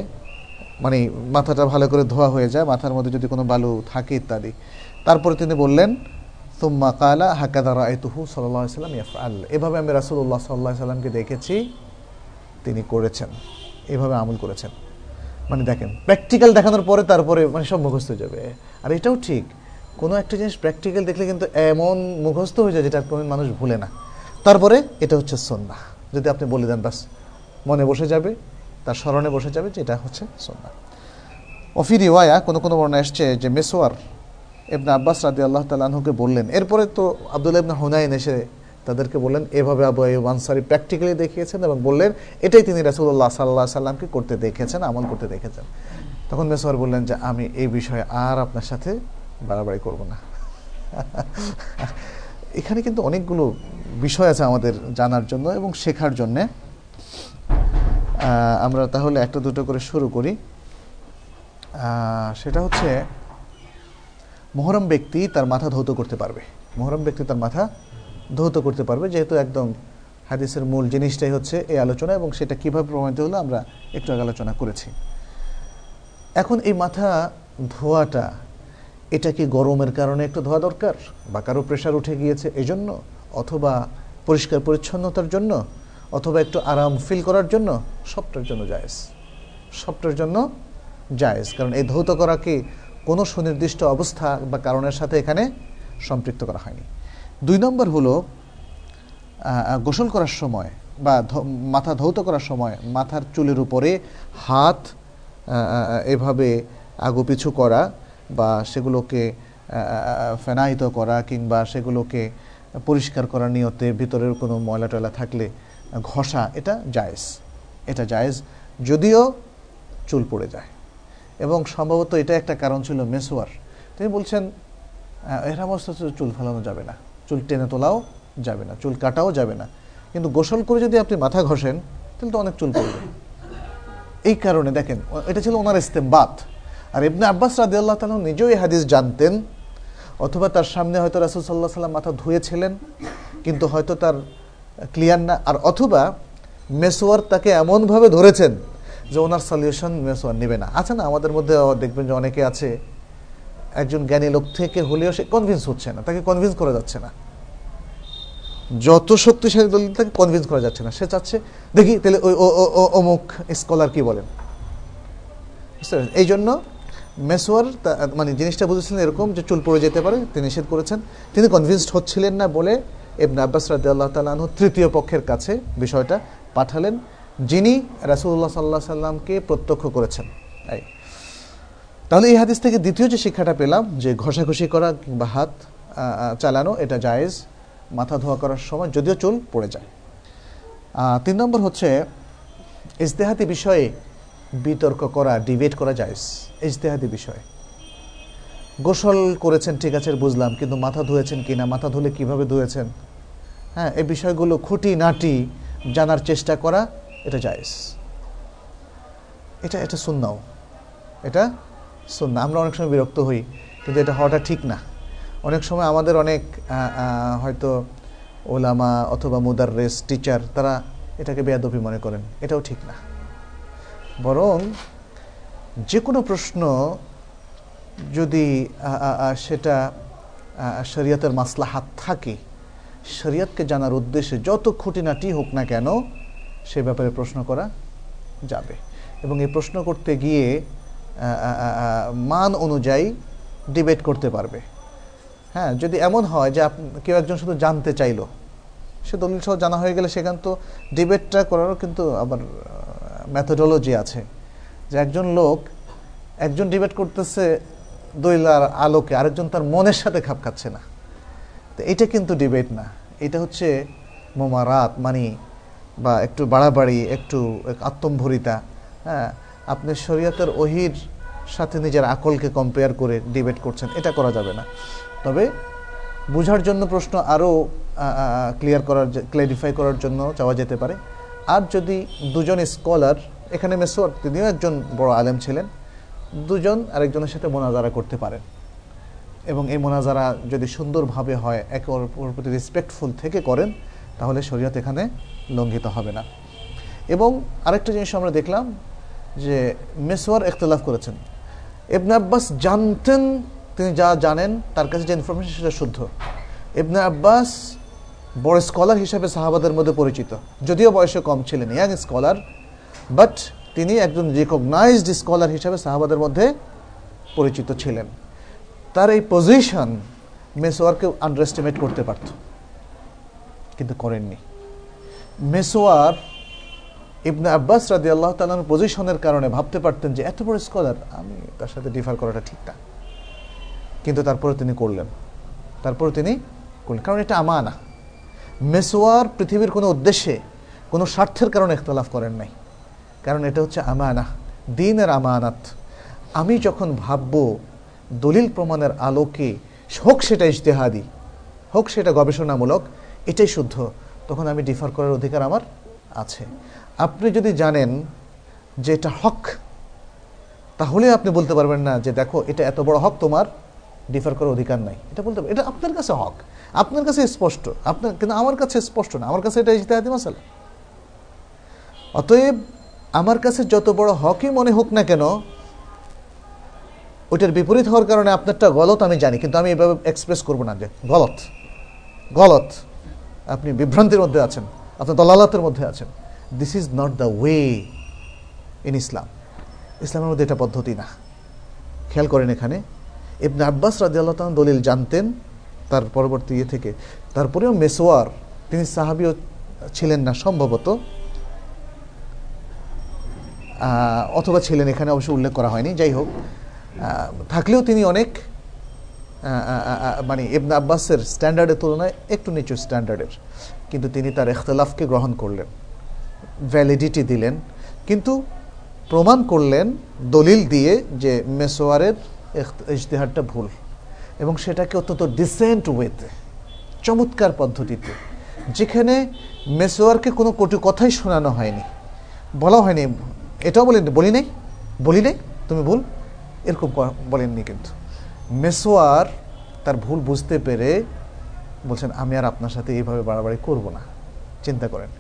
মানে মাথাটা ভালো করে ধোয়া হয়ে যায়, মাথার মধ্যে যদি কোনো বালু থাকে ইত্যাদি। তারপরে তিনি বললেন সুম্মা ক্বালা হাকাযা রাআইতুহু সাল্লাল্লাহু আলাইহি ওয়াসাল্লাম ইয়াফআল, এভাবে আমি রাসূলুল্লাহ সাল্লাল্লাহু আলাইহি ওয়াসাল্লামকে দেখেছি তিনি করেছেন, এভাবে আমল করেছেন। মানে দেখেন, প্র্যাকটিক্যাল দেখানোর পরে তারপরে মানে সব মুখস্থ হয়ে যাবে। আর এটাও ঠিক, কোনো একটা জিনিস প্র্যাকটিক্যাল দেখলে কিন্তু এমন মুখস্থ হয়ে যায় যেটা কোনো মানুষ ভুলে না। তারপরে এটা হচ্ছে সুন্নাহ, যদি আপনি বলে দেন বাস মনে বসে যাবে, তার স্মরণে বসে যাবে যে এটা হচ্ছে সুন্নাহ। ওফি রিওয়ায়া, কোনো কোনো বর্ণনা এসছে যে মিসওয়ার ইবনে আব্বাস রাদিয়াল্লাহু তাআলা আনহুকে বললেন, এরপরে তো আবদুল্লাহ ইবনে হুনাইন এসে তাদেরকে বললেন এভাবে আবু আইয়ুব আনসারী প্র্যাকটিক্যালি দেখিয়েছেন এবং বললেন এটাই তিনি রাসূলুল্লাহ সাল্লাল্লাহু আলাইহি সাল্লামকে করতে দেখেছেন, আমল করতে দেখেছেন। তখন মিসওয়ার বললেন যে আমি এই বিষয়ে আর আপনার সাথে বাড়াবাড়ি করব না। এখানে কিন্তু অনেকগুলো বিষয় আছে আমাদের জানার জন্য এবং শেখার জন্যে। আমরা তাহলে একটা দুটো করে শুরু করি। সেটা হচ্ছে, মুহরম ব্যক্তি তার মাথা ধৌত করতে পারবে। মুহরম ব্যক্তি তার মাথা ধৌত করতে পারবে, যেহেতু একদম হাদিসের মূল জিনিসটাই হচ্ছে এই আলোচনা, এবং সেটা কীভাবে প্রমাণিত হলো আমরা একটু আগে আলোচনা করেছি। এখন এই মাথা ধোয়াটা, এটা কি গরমের কারণে একটু ধোয়া দরকার, বা কারো প্রেশার উঠে গিয়েছে এই জন্য, অথবা পরিষ্কার পরিচ্ছন্নতার জন্য, অথবা একটু আরাম ফিল করার জন্য, সবটার জন্য জায়েজ, সবটার জন্য জায়েজ। কারণ এই ধৌত করা কি কোনো সুনির্দিষ্ট অবস্থা বা কারণের সাথে এখানে সম্পৃক্ত করা হয়নি। দুই নম্বর হলো, গোসল করার সময় বা মাথা ধৌত করার সময় মাথার চুলের উপরে হাত এভাবে আগুপিছু করা, বা সেগুলোকে ফেনায়িত করা, কিংবা সেগুলোকে পরিষ্কার করার নিয়তে ভিতরের কোনো ময়লা টয়লা থাকলে ঘষা, এটা জায়েজ, এটা জায়েজ, যদিও চুল পড়ে যায়। এবং সম্ভবত এটা একটা কারণ ছিল মেসওয়ার, তিনি বলছেন এহরামস্থ চুল ফেলানো যাবে না, চুল টেনে তোলাও যাবে না, চুল কাটাও যাবে না, কিন্তু গোসল করে যদি আপনি মাথা ঘষেন তাহলে তো অনেক চুল পড়বে। এই কারণে দেখেন, এটা ছিল ওনার ইস্তেমবাত। আর ইবনে আব্বাস রাদিয়াল্লাহু তাআলা নিজেও এই হাদিস জানতেন, অথবা তার সামনে হয়তো রাসূল সাল্লাল্লাহু আলাইহি ওয়াসাল্লাম মাথা ধুয়েছিলেন, কিন্তু হয়তো তার ক্লিয়ার না, আর অথবা মেসওয়ার তাকে এমনভাবে ধরেছেন যে ওনার সলিউশন মেসওয়ার নেবে না। আছে না, আমাদের মধ্যে দেখবেন যে অনেকে আছে, একজন জ্ঞানী লোক থেকে হলেও সে কনভিন্স হচ্ছে না, তাকে কনভিন্স করা যাচ্ছে না, যত শক্তিশালী দলিল তাকে কনভিন্স করা যাচ্ছে না, সে চাচ্ছে দেখি তাহলে ওই অমুক স্কলার কি বলেন। এই জন্য মেসওয়ার মানে জিনিসটা বুঝেছিলেন এরকম যে চুল পড়ে যেতে পারে, তিনি নিষেধ করেছেন, তিনি কনভিন্সড হচ্ছিলেন না বলে ইবনে আব্বাস রাদিয়াল্লাহু তাআলা আনহু তৃতীয় পক্ষের কাছে বিষয়টা পাঠালেন, যিনি রাসূলুল্লাহ সাল্লাল্লাহু আলাইহি সাল্লামকে প্রত্যক্ষ করেছেন। তাহলে এই হাদিস থেকে দ্বিতীয় যে শিক্ষাটা পেলাম, যে ঘষাঘষি করা কিংবা হাত চালানো এটা জায়েজ, মাথা ধোয়া করার সময়, যদিও চুল পড়ে যায়। তিন নম্বর হচ্ছে, ইজতেহাদি বিষয়ে বিতর্ক করা, ডিবেট করা জায়েজ, ইজতেহাদি বিষয়ে। গোসল করেছেন ঠিক আছে বুঝলাম, কিন্তু মাথা ধুয়েছেন কি না, মাথা ধুলে কিভাবে ধুয়েছেন, হ্যাঁ, এই বিষয়গুলো খুঁটি নাটি জানার চেষ্টা করা এটা জায়েজ, এটা সুন্নাহ, এটা সুন্নাহ। আমরা অনেক সময় বিরক্ত হই, কিন্তু এটা হওয়াটা ঠিক না। অনেক সময় আমাদের অনেক হয়তো ওলামা অথবা মুদাররেস টিচার তারা এটাকে বেয়াদবি মনে করেন, এটাও ঠিক না। বরং যে কোনো প্রশ্ন যদি সেটা শরীয়তের মাসলাহাত থাকে, শরীয়তকে জানার উদ্দেশ্যে যত খুঁটিনাটি হোক না কেন সে ব্যাপারে প্রশ্ন করা যাবে, এবং এই প্রশ্ন করতে গিয়ে মান অনুযায়ী ডিবেট করতে পারবে। হ্যাঁ, যদি এমন হয় যে কেউ একজন শুধু জানতে চাইলো, সে দলিল সহ জানা হয়ে গেলে সেখান তো ডিবেটটা করারও কিন্তু আবার মেথোডোলজি আছে, যে একজন লোক একজন ডিবেট করতেছে দলিলার আলোকে, আরেকজন তার মনের সাথে খাপ খাচ্ছে না, তো এটা কিন্তু ডিবেট না, এটা হচ্ছে মোমারাত, মানে বা একটু বাড়াবাড়ি, একটু আত্মম্ভরিতা। হ্যাঁ, আপনি শরীয়তের ওহির সাথে নিজের আকলকে কম্পেয়ার করে ডিবেট করছেন, এটা করা যাবে না। তবে বোঝার জন্য প্রশ্ন আরও ক্লিয়ার করার, ক্ল্যারিফাই করার জন্য চাওয়া যেতে পারে। আর যদি দুজন স্কলার, এখানে মেসওয়ার তিনিও একজন বড় আলেম ছিলেন, দুজন আরেকজনের সাথে মোনাজারা করতে পারেন, এবং এই মোনাজারা যদি সুন্দরভাবে হয়, একে অপরের প্রতি রেসপেক্টফুল থেকে করেন, তাহলে শরীয়ত এখানে লঙ্ঘিত হবে না। এবং আরেকটা জিনিস আমরা দেখলাম যে মেসওয়ার ইখতিলাফ করেছেন, ইবনে আব্বাস জানতেন, তিনি যা জানেন তার কাছে যে ইনফরমেশন সেটা শুদ্ধ। ইবনে আব্বাস বড় স্কলার হিসাবে সাহাবাদের মধ্যে পরিচিত, যদিও বয়সে কম ছিলেন, ইয়াং স্কলার, বাট তিনি একজন রিকগনাইজড স্কলার হিসাবে সাহাবাদের মধ্যে পরিচিত ছিলেন। তার এই পজিশন মেসওয়ারকে আন্ডারএস্টিমেট করতে পারত, কিন্তু করেননি। মেসওয়ার ইবনে আব্বাস রাদিয়াল্লাহু তাআলার পজিশনের কারণে ভাবতে পারতেন যে এত বড় স্কলার, আমি তার সাথে ডিফার করাটা ঠিক না, কিন্তু তারপরে তিনি করলেন, কারণ এটা আমানা। মেসওয়ার পৃথিবীর কোনো উদ্দেশ্যে, কোনো স্বার্থের কারণে ইখতিলাফ করেন নাই, কারণ এটা হচ্ছে আমানা, দ্বীনের আমানাত। আমি যখন ভাবব দলিল প্রমাণের আলোকে, হোক সেটা ইজতিহাদি, হোক সেটা গবেষণামূলক, এটাই শুদ্ধ, তখন আমি ডিফার করার অধিকার আমার আছে। আপনি যদি জানেন যে এটা হক, তাহলে আপনি বলতে পারবেন না যে দেখো এটা এত বড় হক, তোমার ডিফার করার অধিকার নাই। এটা বলতে পারবেন, এটা আপনার কাছে হক, আপনার কাছে স্পষ্ট, আপনার, কিন্তু আমার কাছে স্পষ্ট না, আমার কাছে এটা ইজতিহাদি মাসালা। অতএব আমার কাছে যত বড় হকই মনে হোক না কেন, ওইটার বিপরীত হওয়ার কারণে আপনারটা গলত আমি জানি, কিন্তু আমি এভাবে এক্সপ্রেস করব না যে গলত গলত, আপনি বিভ্রান্তির মধ্যে আছেন, আপনার দলালাতের মধ্যে আছেন। This is not the way in Islam. ইসলামের মধ্যে এটা পদ্ধতি না। খেয়াল করেন, এখানে ইবনে আব্বাস রাদিয়াল্লাহু তাআলা দলিল জানতেন, তার পরবর্তী ইয়ে থেকে, তারপরেও মেসওয়ার, তিনি সাহাবিও ছিলেন না সম্ভবত, অথবা ছিলেন, এখানে অবশ্য উল্লেখ করা হয়নি, যাই হোক, থাকলেও তিনি অনেক মানে ইবনে আব্বাসের স্ট্যান্ডার্ডের তুলনায় একটু নিচু স্ট্যান্ডার্ডের, কিন্তু তিনি তার ইখতিলাফকে গ্রহণ করলেন, ভ্যালিডিটি দিলেন, কিন্তু প্রমাণ করলেন দলিল দিয়ে যে মেসওয়ারের ইজতিহাদটা ভুল, এবং সেটাকে অত্যন্ত ডিসেন্ট ওয়েতে, চমৎকার পদ্ধতিতে, যেখানে মেসওয়ারকে কোনো কটু কথাই শোনানো হয়নি, বলা হয়নি এটাও বলি নাই তুমি ভুল, এরকম বলেননি, কিন্তু মেসওয়ার তার ভুল বুঝতে পেরে বলছেন আমি আর আপনার সাথে এইভাবে বাড়াবাড়ি করব না। চিন্তা করেন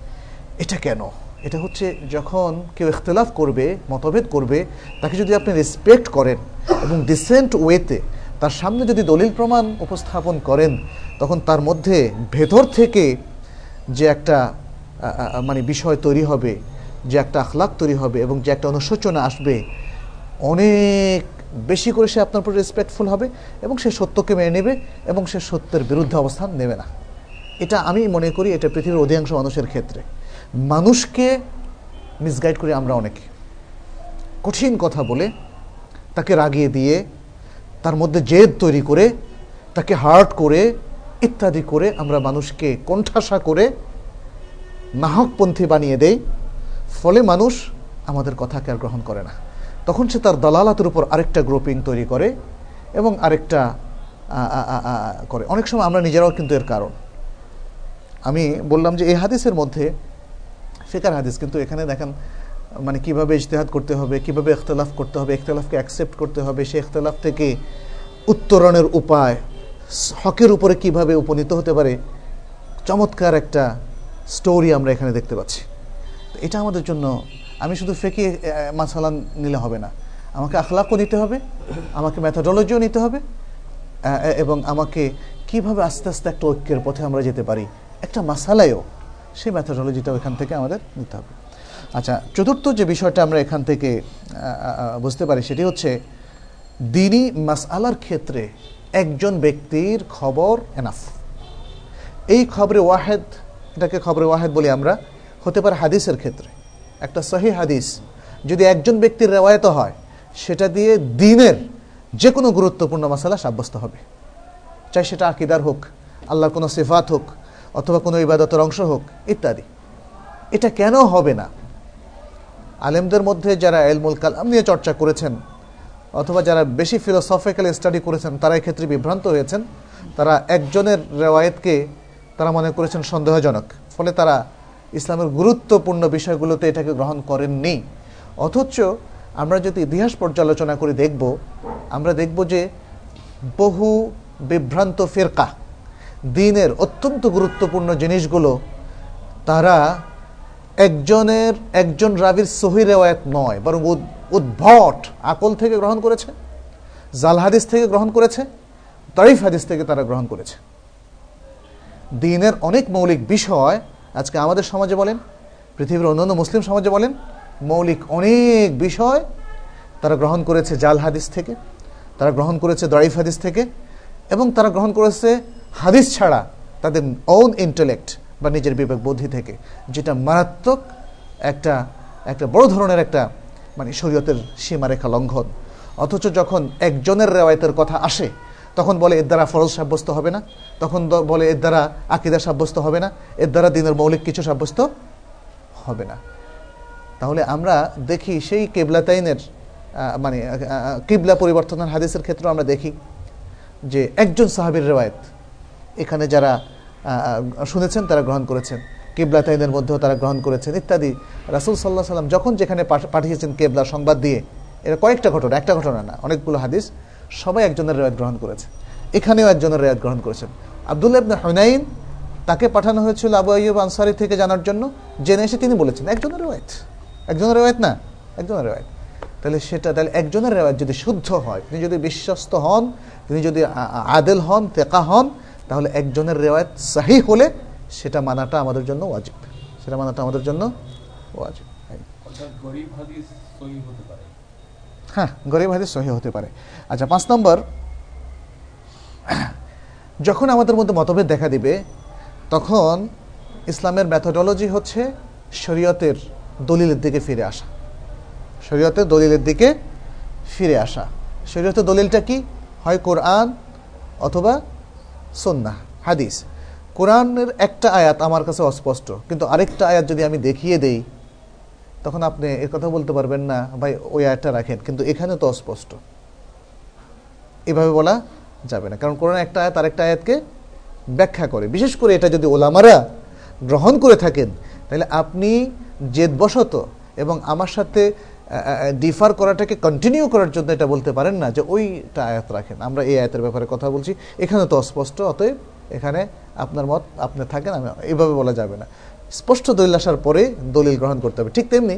এটা কেন? এটা হচ্ছে যখন কেউ ইখতিলাফ করবে, মতভেদ করবে, তাকে যদি আপনি রেসপেক্ট করেন এবং ডিসেন্ট ওয়েতে তার সামনে যদি দলিল প্রমাণ উপস্থাপন করেন, তখন তার মধ্যে ভেতর থেকে যে একটা মানে বিষয় তৈরি হবে, যে একটা আখলাক তৈরি হবে এবং যে একটা অনুশোচনা আসবে, অনেক বেশি করে সে আপনার উপর রেসপেক্টফুল হবে এবং সে সত্যকে মেনে নেবে এবং সে সত্যের বিরুদ্ধে অবস্থান নেবে না। এটা আমি মনে করি এটা পৃথিবীর অধিকাংশ মানুষের ক্ষেত্রে। মানুষকে মিসগাইড করি আমরা অনেকে, কঠিন কথা বলে, তাকে রাগিয়ে দিয়ে, তার মধ্যে জেদ তৈরি করে, তাকে হার্ট করে, ইত্যাদি করে আমরা মানুষকে কোণঠাসা করে নাহকপন্থী বানিয়ে দেই, ফলে মানুষ আমাদের কথাকে আর গ্রহণ করে না। তখন সে তার দালালাতের উপর আরেকটা গ্রুপিং তৈরি করে এবং আরেকটা করে। অনেক সময় আমরা নিজেরাও কিন্তু এর কারণ। আমি বললাম যে এই হাদিসের মধ্যে ফিকার হাদিস, কিন্তু এখানে দেখেন মানে কীভাবে ইজতিহাদ করতে হবে, কীভাবে ইখতিলাফ করতে হবে, ইখতিলাফকে অ্যাকসেপ্ট করতে হবে, সেই ইখতিলাফ থেকে উত্তরণের উপায়, হকের উপরে কীভাবে উপনীত হতে পারে, চমৎকার একটা স্টোরি আমরা এখানে দেখতে পাচ্ছি। এটা আমাদের জন্য, আমি শুধু ফেকি মাসালা নিলে হবে না, আমাকে আখলাকও নিতে হবে, আমাকে মেথোডোলজিও নিতে হবে, এবং আমাকে কীভাবে আস্তে আস্তে একটা ঐক্যের পথে আমরা যেতে পারি, একটা মাসালায়ও সেই মেথোডোলজিটাও এখান থেকে আমাদের নিতে হবে। আচ্ছা, চতুর্থ যে বিষয়টা আমরা এখান থেকে বুঝতে পারি সেটি হচ্ছে দ্বীনি মাসআলার ক্ষেত্রে একজন ব্যক্তির খবর এনাফ। এই খবরে ওয়াহেদ, এটাকে খবরে ওয়াহেদ বলি আমরা, হতে পারে হাদিসের ক্ষেত্রে একটা সহিহ হাদিস যদি একজন ব্যক্তির রেওয়ায়ত হয়, সেটা দিয়ে দ্বীনের যে কোনো গুরুত্বপূর্ণ মাসআলা সাব্যস্ত হবে, চাই সেটা আকীদার হোক, আল্লাহর কোনো সিফাত হোক, অথবা কোনো ইবাদতের অংশ হোক, ইত্যাদি। এটা কেন হবে না? আলেমদের মধ্যে যারা ইলমুল কালাম নিয়ে চর্চা করেছেন অথবা যারা বেশি ফিলোসফিক্যাল স্টাডি করেছেন, তারা এক্ষেত্রে বিভ্রান্ত হয়েছেন। তারা একজনের রেওয়ায়েতকে তারা মনে করেছেন সন্দেহজনক, ফলে তারা ইসলামের গুরুত্বপূর্ণ বিষয়গুলোতে এটাকে গ্রহণ করেননি। অথচ আমরা যদি ইতিহাস পর্যালোচনা করে দেখব, আমরা দেখব যে বহু বিভ্রান্ত ফিরকা দ্বীনের অত্যন্ত গুরুত্বপূর্ণ জিনিসগুলো তারা একজন রাবির সহিহ রেওয়ায়াত নয়, বরং উদ্ভট আকল থেকে গ্রহণ করেছে, জাল হাদিস থেকে গ্রহণ করেছে, তারিফ হাদিস থেকে তারা গ্রহণ করেছে। দ্বীনের অনেক মৌলিক বিষয় আজকে আমাদের সমাজে বলেন, পৃথিবীর অন্যান্য মুসলিম সমাজে বলেন, মৌলিক অনেক বিষয় তারা গ্রহণ করেছে জাল হাদিস থেকে, তারা গ্রহণ করেছে দাইফ হাদিস থেকে, এবং তারা গ্রহণ করেছে হাদিস ছাড়া তাদের ওন ইন্টেলেক্ট বা নিজের বিবেক বুদ্ধি থেকে, যেটা মারাত্মক একটা একটা বড় ধরনের একটা মানে শরীয়তের সীমারেখা লঙ্ঘন। অথচ যখন একজনের রেওয়ায়তের কথা আসে, তখন বলে এর দ্বারা ফরজ সাব্যস্ত হবে না, তখন বলে এর দ্বারা আকীদা সাব্যস্ত হবে না, এর দ্বারা দ্বীনের মৌলিক কিছু সাব্যস্ত হবে না। তাহলে আমরা দেখি সেই কিবলাতাইনের মানে কিবলা পরিবর্তনের হাদিসের ক্ষেত্রে আমরা দেখি যে একজন সাহাবীর রেওয়ায়ত, এখানে যারা শুনেছেন তারা গ্রহণ করেছেন, কিবলাতাইনের মধ্যেও তারা গ্রহণ করেছেন ইত্যাদি। রাসূল সাল্লাল্লাহু আলাইহি ওয়াসাল্লাম যখন যেখানে পাঠিয়েছেন কেবলা সংবাদ দিয়ে, এটা কয়েকটা ঘটনা, একটা ঘটনা না, অনেকগুলো হাদিস, সবাই একজনের রিওয়ায়াত গ্রহণ করেছে। এখানেও একজনের রিওয়ায়াত গ্রহণ করেছেন। আব্দুল্লাহ ইবনে হুনাইন, তাকে পাঠানো হয়েছিল আবু আইয়ুব আনসারী থেকে জানার জন্য, জেনে এসে তিনি বলেছেন। একজনের রিওয়ায়াত, একজনের রিওয়ায়াত না, একজনের রিওয়ায়াত। তাহলে সেটা, তাহলে একজনের রিওয়ায়াত যদি শুদ্ধ হয়, তিনি যদি বিশ্বস্ত হন, তিনি যদি আদেল হন, তেকা হন, তাহলে একজনের রিওয়ায়াত সহিহ হলে সেটা মানাটা আমাদের জন্য ওয়াজিব, সেটা মানাটা আমাদের জন্য ওয়াজিব। হ্যাঁ, গরীব হাদিস সহিহ হতে পারে। আচ্ছা, 5 নম্বর, যখন আমাদের মধ্যে মতভেদ দেখা দিবে তখন ইসলামের মেথোডোলজি হচ্ছে শরীয়তের দলিলের দিকে ফিরে আসা, শরীয়তের দলিলের দিকে ফিরে আসা। শরীয়তের দলিলটা কি? হয় কোরআন অথবা সুন্নাহ, হাদিস। কোরআনের একটা আয়াত আমার কাছে অস্পষ্ট, কিন্তু আরেকটা আয়াত যদি আমি দেখিয়ে দেই তখন আপনি এ কথা বলতে পারবেন না, ভাই ওই আয়াতটা রাখেন, কিন্তু এখানে তো অস্পষ্ট, এভাবে বলা যাবে না। কারণ কোরআন একটা আয়াত আরেকটা আয়াতকে ব্যাখ্যা করে। বিশেষ করে এটা যদি ওলামারা গ্রহণ করে থাকেন, তাহলে আপনি জেদবশত এবং আমার সাথে ডিফার করাটাকে কন্টিনিউ করার জন্য এটা বলতে পারেন না যে ওইটা আয়াত রাখেন, আমরা এই আয়াতের ব্যাপারে কথা বলছি, এখানে তো অস্পষ্ট, অতএব এখানে আপনার মত আপনি থাকেন, আমি, এভাবে বলা যাবে না। স্পষ্ট দলিল আসার পরে দলিল গ্রহণ করতে হবে। ঠিক তেমনি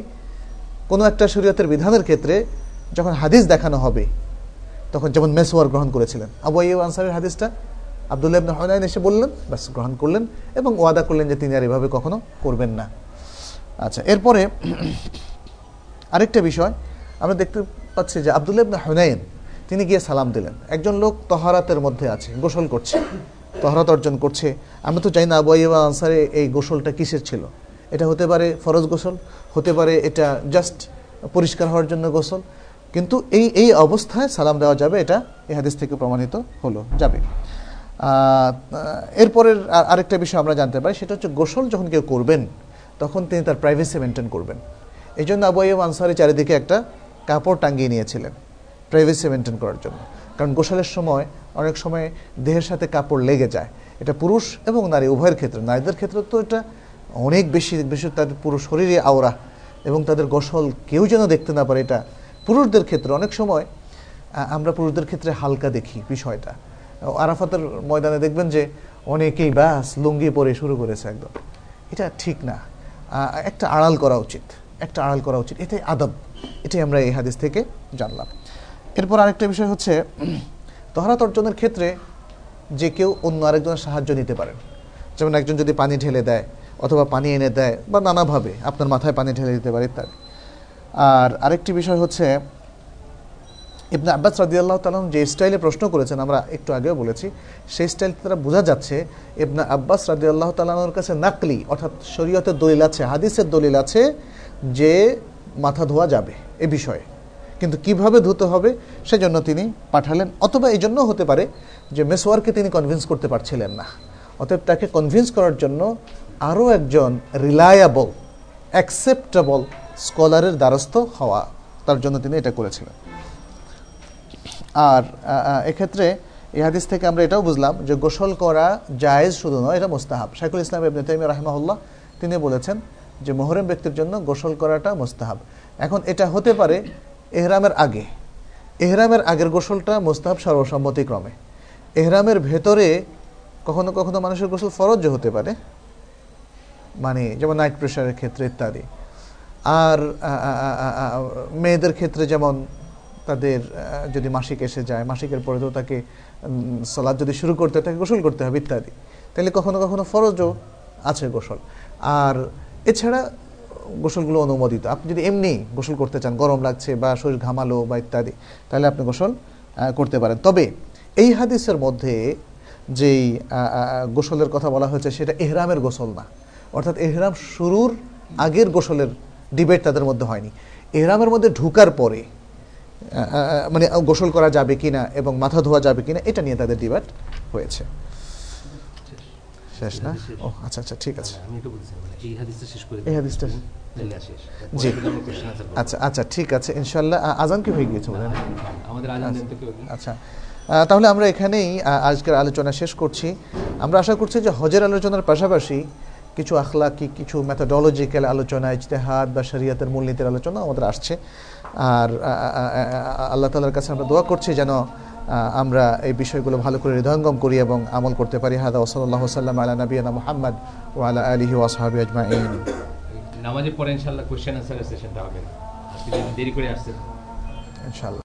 কোনো একটা শরীয়তের বিধানের ক্ষেত্রে যখন হাদিস দেখানো হবে, তখন যেমন মাসওয়ার গ্রহণ করেছিলেন আবু আইয়ুব আনসারীর হাদিসটা, আব্দুল্লাহ ইবনে হুনাইন এসে বললেন, ব্যাস গ্রহণ করলেন এবং ওয়াদা করলেন যে তিনি আর এভাবে কখনো করবেন না। আচ্ছা, এরপরে আরেকটা বিষয় আমরা দেখতে পাচ্ছি যে আব্দুল্লাহ ইবনে হুনাইন তিনি গিয়ে সালাম দিলেন। একজন লোক তহারাতের মধ্যে আছে, গোসল করছে, তহরাত অর্জন করছে। আমরা তো চাই না আবু আইয়ুব আনসারী এই গোসলটা কিসের ছিল। এটা হতে পারে ফরজ গোসল, হতে পারে এটা জাস্ট পরিষ্কার হওয়ার জন্য গোসল, কিন্তু এই এই অবস্থায় সালাম দেওয়া যাবে, এটা এই হাদিস থেকে প্রমাণিত হলো যাবে। এরপরের আরেকটা বিষয় আমরা জানতে পারি, সেটা হচ্ছে গোসল যখন কেউ করবেন তখন তিনি তার প্রাইভেসি মেনটেন করবেন। এই জন্য আবু আইয়ুব আনসারী চারিদিকে একটা কাপড় টাঙিয়ে নিয়েছিলেন প্রাইভেসি মেনটেন করার জন্য, কারণ গোসলের সময় অনেক সময় দেহের সাথে কাপড় লেগে যায়। এটা পুরুষ এবং নারী উভয়ের ক্ষেত্রে, নারীদের ক্ষেত্রে তো এটা অনেক বেশি, বিশেষ তাদের পুরো শরীরে আওরা এবং তাদের গোসল কেউ যেন দেখতে না পারে। এটা পুরুষদের ক্ষেত্রে অনেক সময় আমরা পুরুষদের ক্ষেত্রে হালকা দেখি বিষয়টা। আরাফাতের ময়দানে দেখবেন যে অনেকেই ব্যাস লুঙ্গি পরে শুরু করেছে একদম, এটা ঠিক না, একটা আড়াল করা উচিত, একটা আড়াল করা উচিত, এটাই আদব, এটাই আমরা এই হাদিস থেকে জানলাম। এরপর আরেকটা বিষয় হচ্ছে তহরাত অর্জনের ক্ষেত্রে যে কেউ অন্য আরেকজনের সাহায্য নিতে পারেন। যেমন একজন যদি পানি ঢেলে দেয় অথবা পানি এনে দেয় বা নানাভাবে আপনার মাথায় পানি ঢেলে দিতে পারে ইত্যাদি। আর আরেকটি বিষয় হচ্ছে ইবনে আব্বাস রাদিয়াল্লাহু তাআলা যে স্টাইলে প্রশ্ন করেছেন, আমরা একটু আগেও বলেছি, সেই স্টাইল দ্বারা বোঝা যাচ্ছে ইবনে আব্বাস রাদিয়াল্লাহু তাআলার কাছে নাকলি, অর্থাৎ শরীয়তের দলিল আছে, হাদিসের দলিল আছে যে মাথা ধোয়া যাবে এ বিষয়ে, কিন্তু কিভাবে ধুতে হবে সেজন্য তিনি পাঠালেন। অথবা এই জন্য হতে পারে যে মেসওয়ারকে তিনি কনভিন্স করতে পারছিলেন না, অতএব তাকে কনভিন্স করার জন্য আরও একজন রিলায়েবল, অ্যাকসেপ্টেবল স্কলারের দ্বারস্থ হওয়া, তার জন্য তিনি এটা করেছিলেন। আর এক্ষেত্রে এই হাদিস থেকে আমরা এটাও বুঝলাম যে গোসল করা জায়েজ শুধু নয়, এটা মুস্তাহাব। শাইখুল ইসলাম ইবনে তাইমিয়া রাহিমাহুল্লাহ তিনি বলেছেন যে মুহরম ব্যক্তির জন্য গোসল করাটা মুস্তাহাব। এখন এটা হতে পারে এহরামের আগে, এহরামের আগের গোসলটা মুস্তাহাব সর্বসম্মতিক্রমে। এহরামের ভেতরে কখনো কখনো মানুষের গোসল ফরজ হতে পারে, মানে যেমন নাইট প্রেশারের ক্ষেত্রে ইত্যাদি। আর মেয়েদের ক্ষেত্রে যেমন তাদের যদি মাসিক এসে যায়, মাসিকের পরে তো তাকে সালাত যদি শুরু করতে হয় তাকে গোসল করতে হবে ইত্যাদি, তাহলে কখনো কখনো ফরজও আছে গোসল। আর এছাড়া গোসলগুলো অনুমোদিত। আপনি যদি এমনি গোসল করতে চান, গরম লাগছে বা শরীর ঘামালো বা ইত্যাদি, তাহলে আপনি গোসল করতে পারেন। তবে এই হাদিসের মধ্যে যেই গোসলের কথা বলা হয়েছে সেটা ইহরামের গোসল না, অর্থাৎ ইহরাম শুরুর আগের গোসলের ডিবেট তাদের মধ্যে হয়নি। ইহরামের মধ্যে ঢুকার পরে মানে গোসল করা যাবে কিনা এবং মাথা ধোয়া যাবে কিনা এটা নিয়ে তাদের ডিবেট হয়েছে। শেষ না? ও আচ্ছা আচ্ছা, ঠিক আছে, জি আচ্ছা আচ্ছা, ঠিক আছে ইনশাল্লাহ। আজান কি হয়ে গিয়েছে? আচ্ছা, তাহলে আমরা এখানেই আজকের আলোচনা শেষ করছি। আমরা আশা করছি যে হজের আলোচনার পাশাপাশি কিছু আখলাকি, কিছু ম্যাথোডলজিক্যাল আলোচনা, ইজতেহাদ বা শরিয়াতের মূলনীতির আলোচনা আমাদের আসছে। আর আল্লাহ তাআলার কাছে আমরা দোয়া করছি যেন আমরা এই বিষয়গুলো ভালো করে হৃদয়ঙ্গম করি এবং আমল করতে পারি। হাদা ওয়াসাল্লাল্লাহু সাল্লাম আলা নবিয়িনা মুহাম্মদ ওয়া আলা আলিহি ওয়া আসহাবিহি আজমাইন। নামাজের পরে ইনশাআল্লাহ কোশ্চেন আনসার সেশনটা হবে, আজকে দেরি করে আসছে ইনশাআল্লাহ।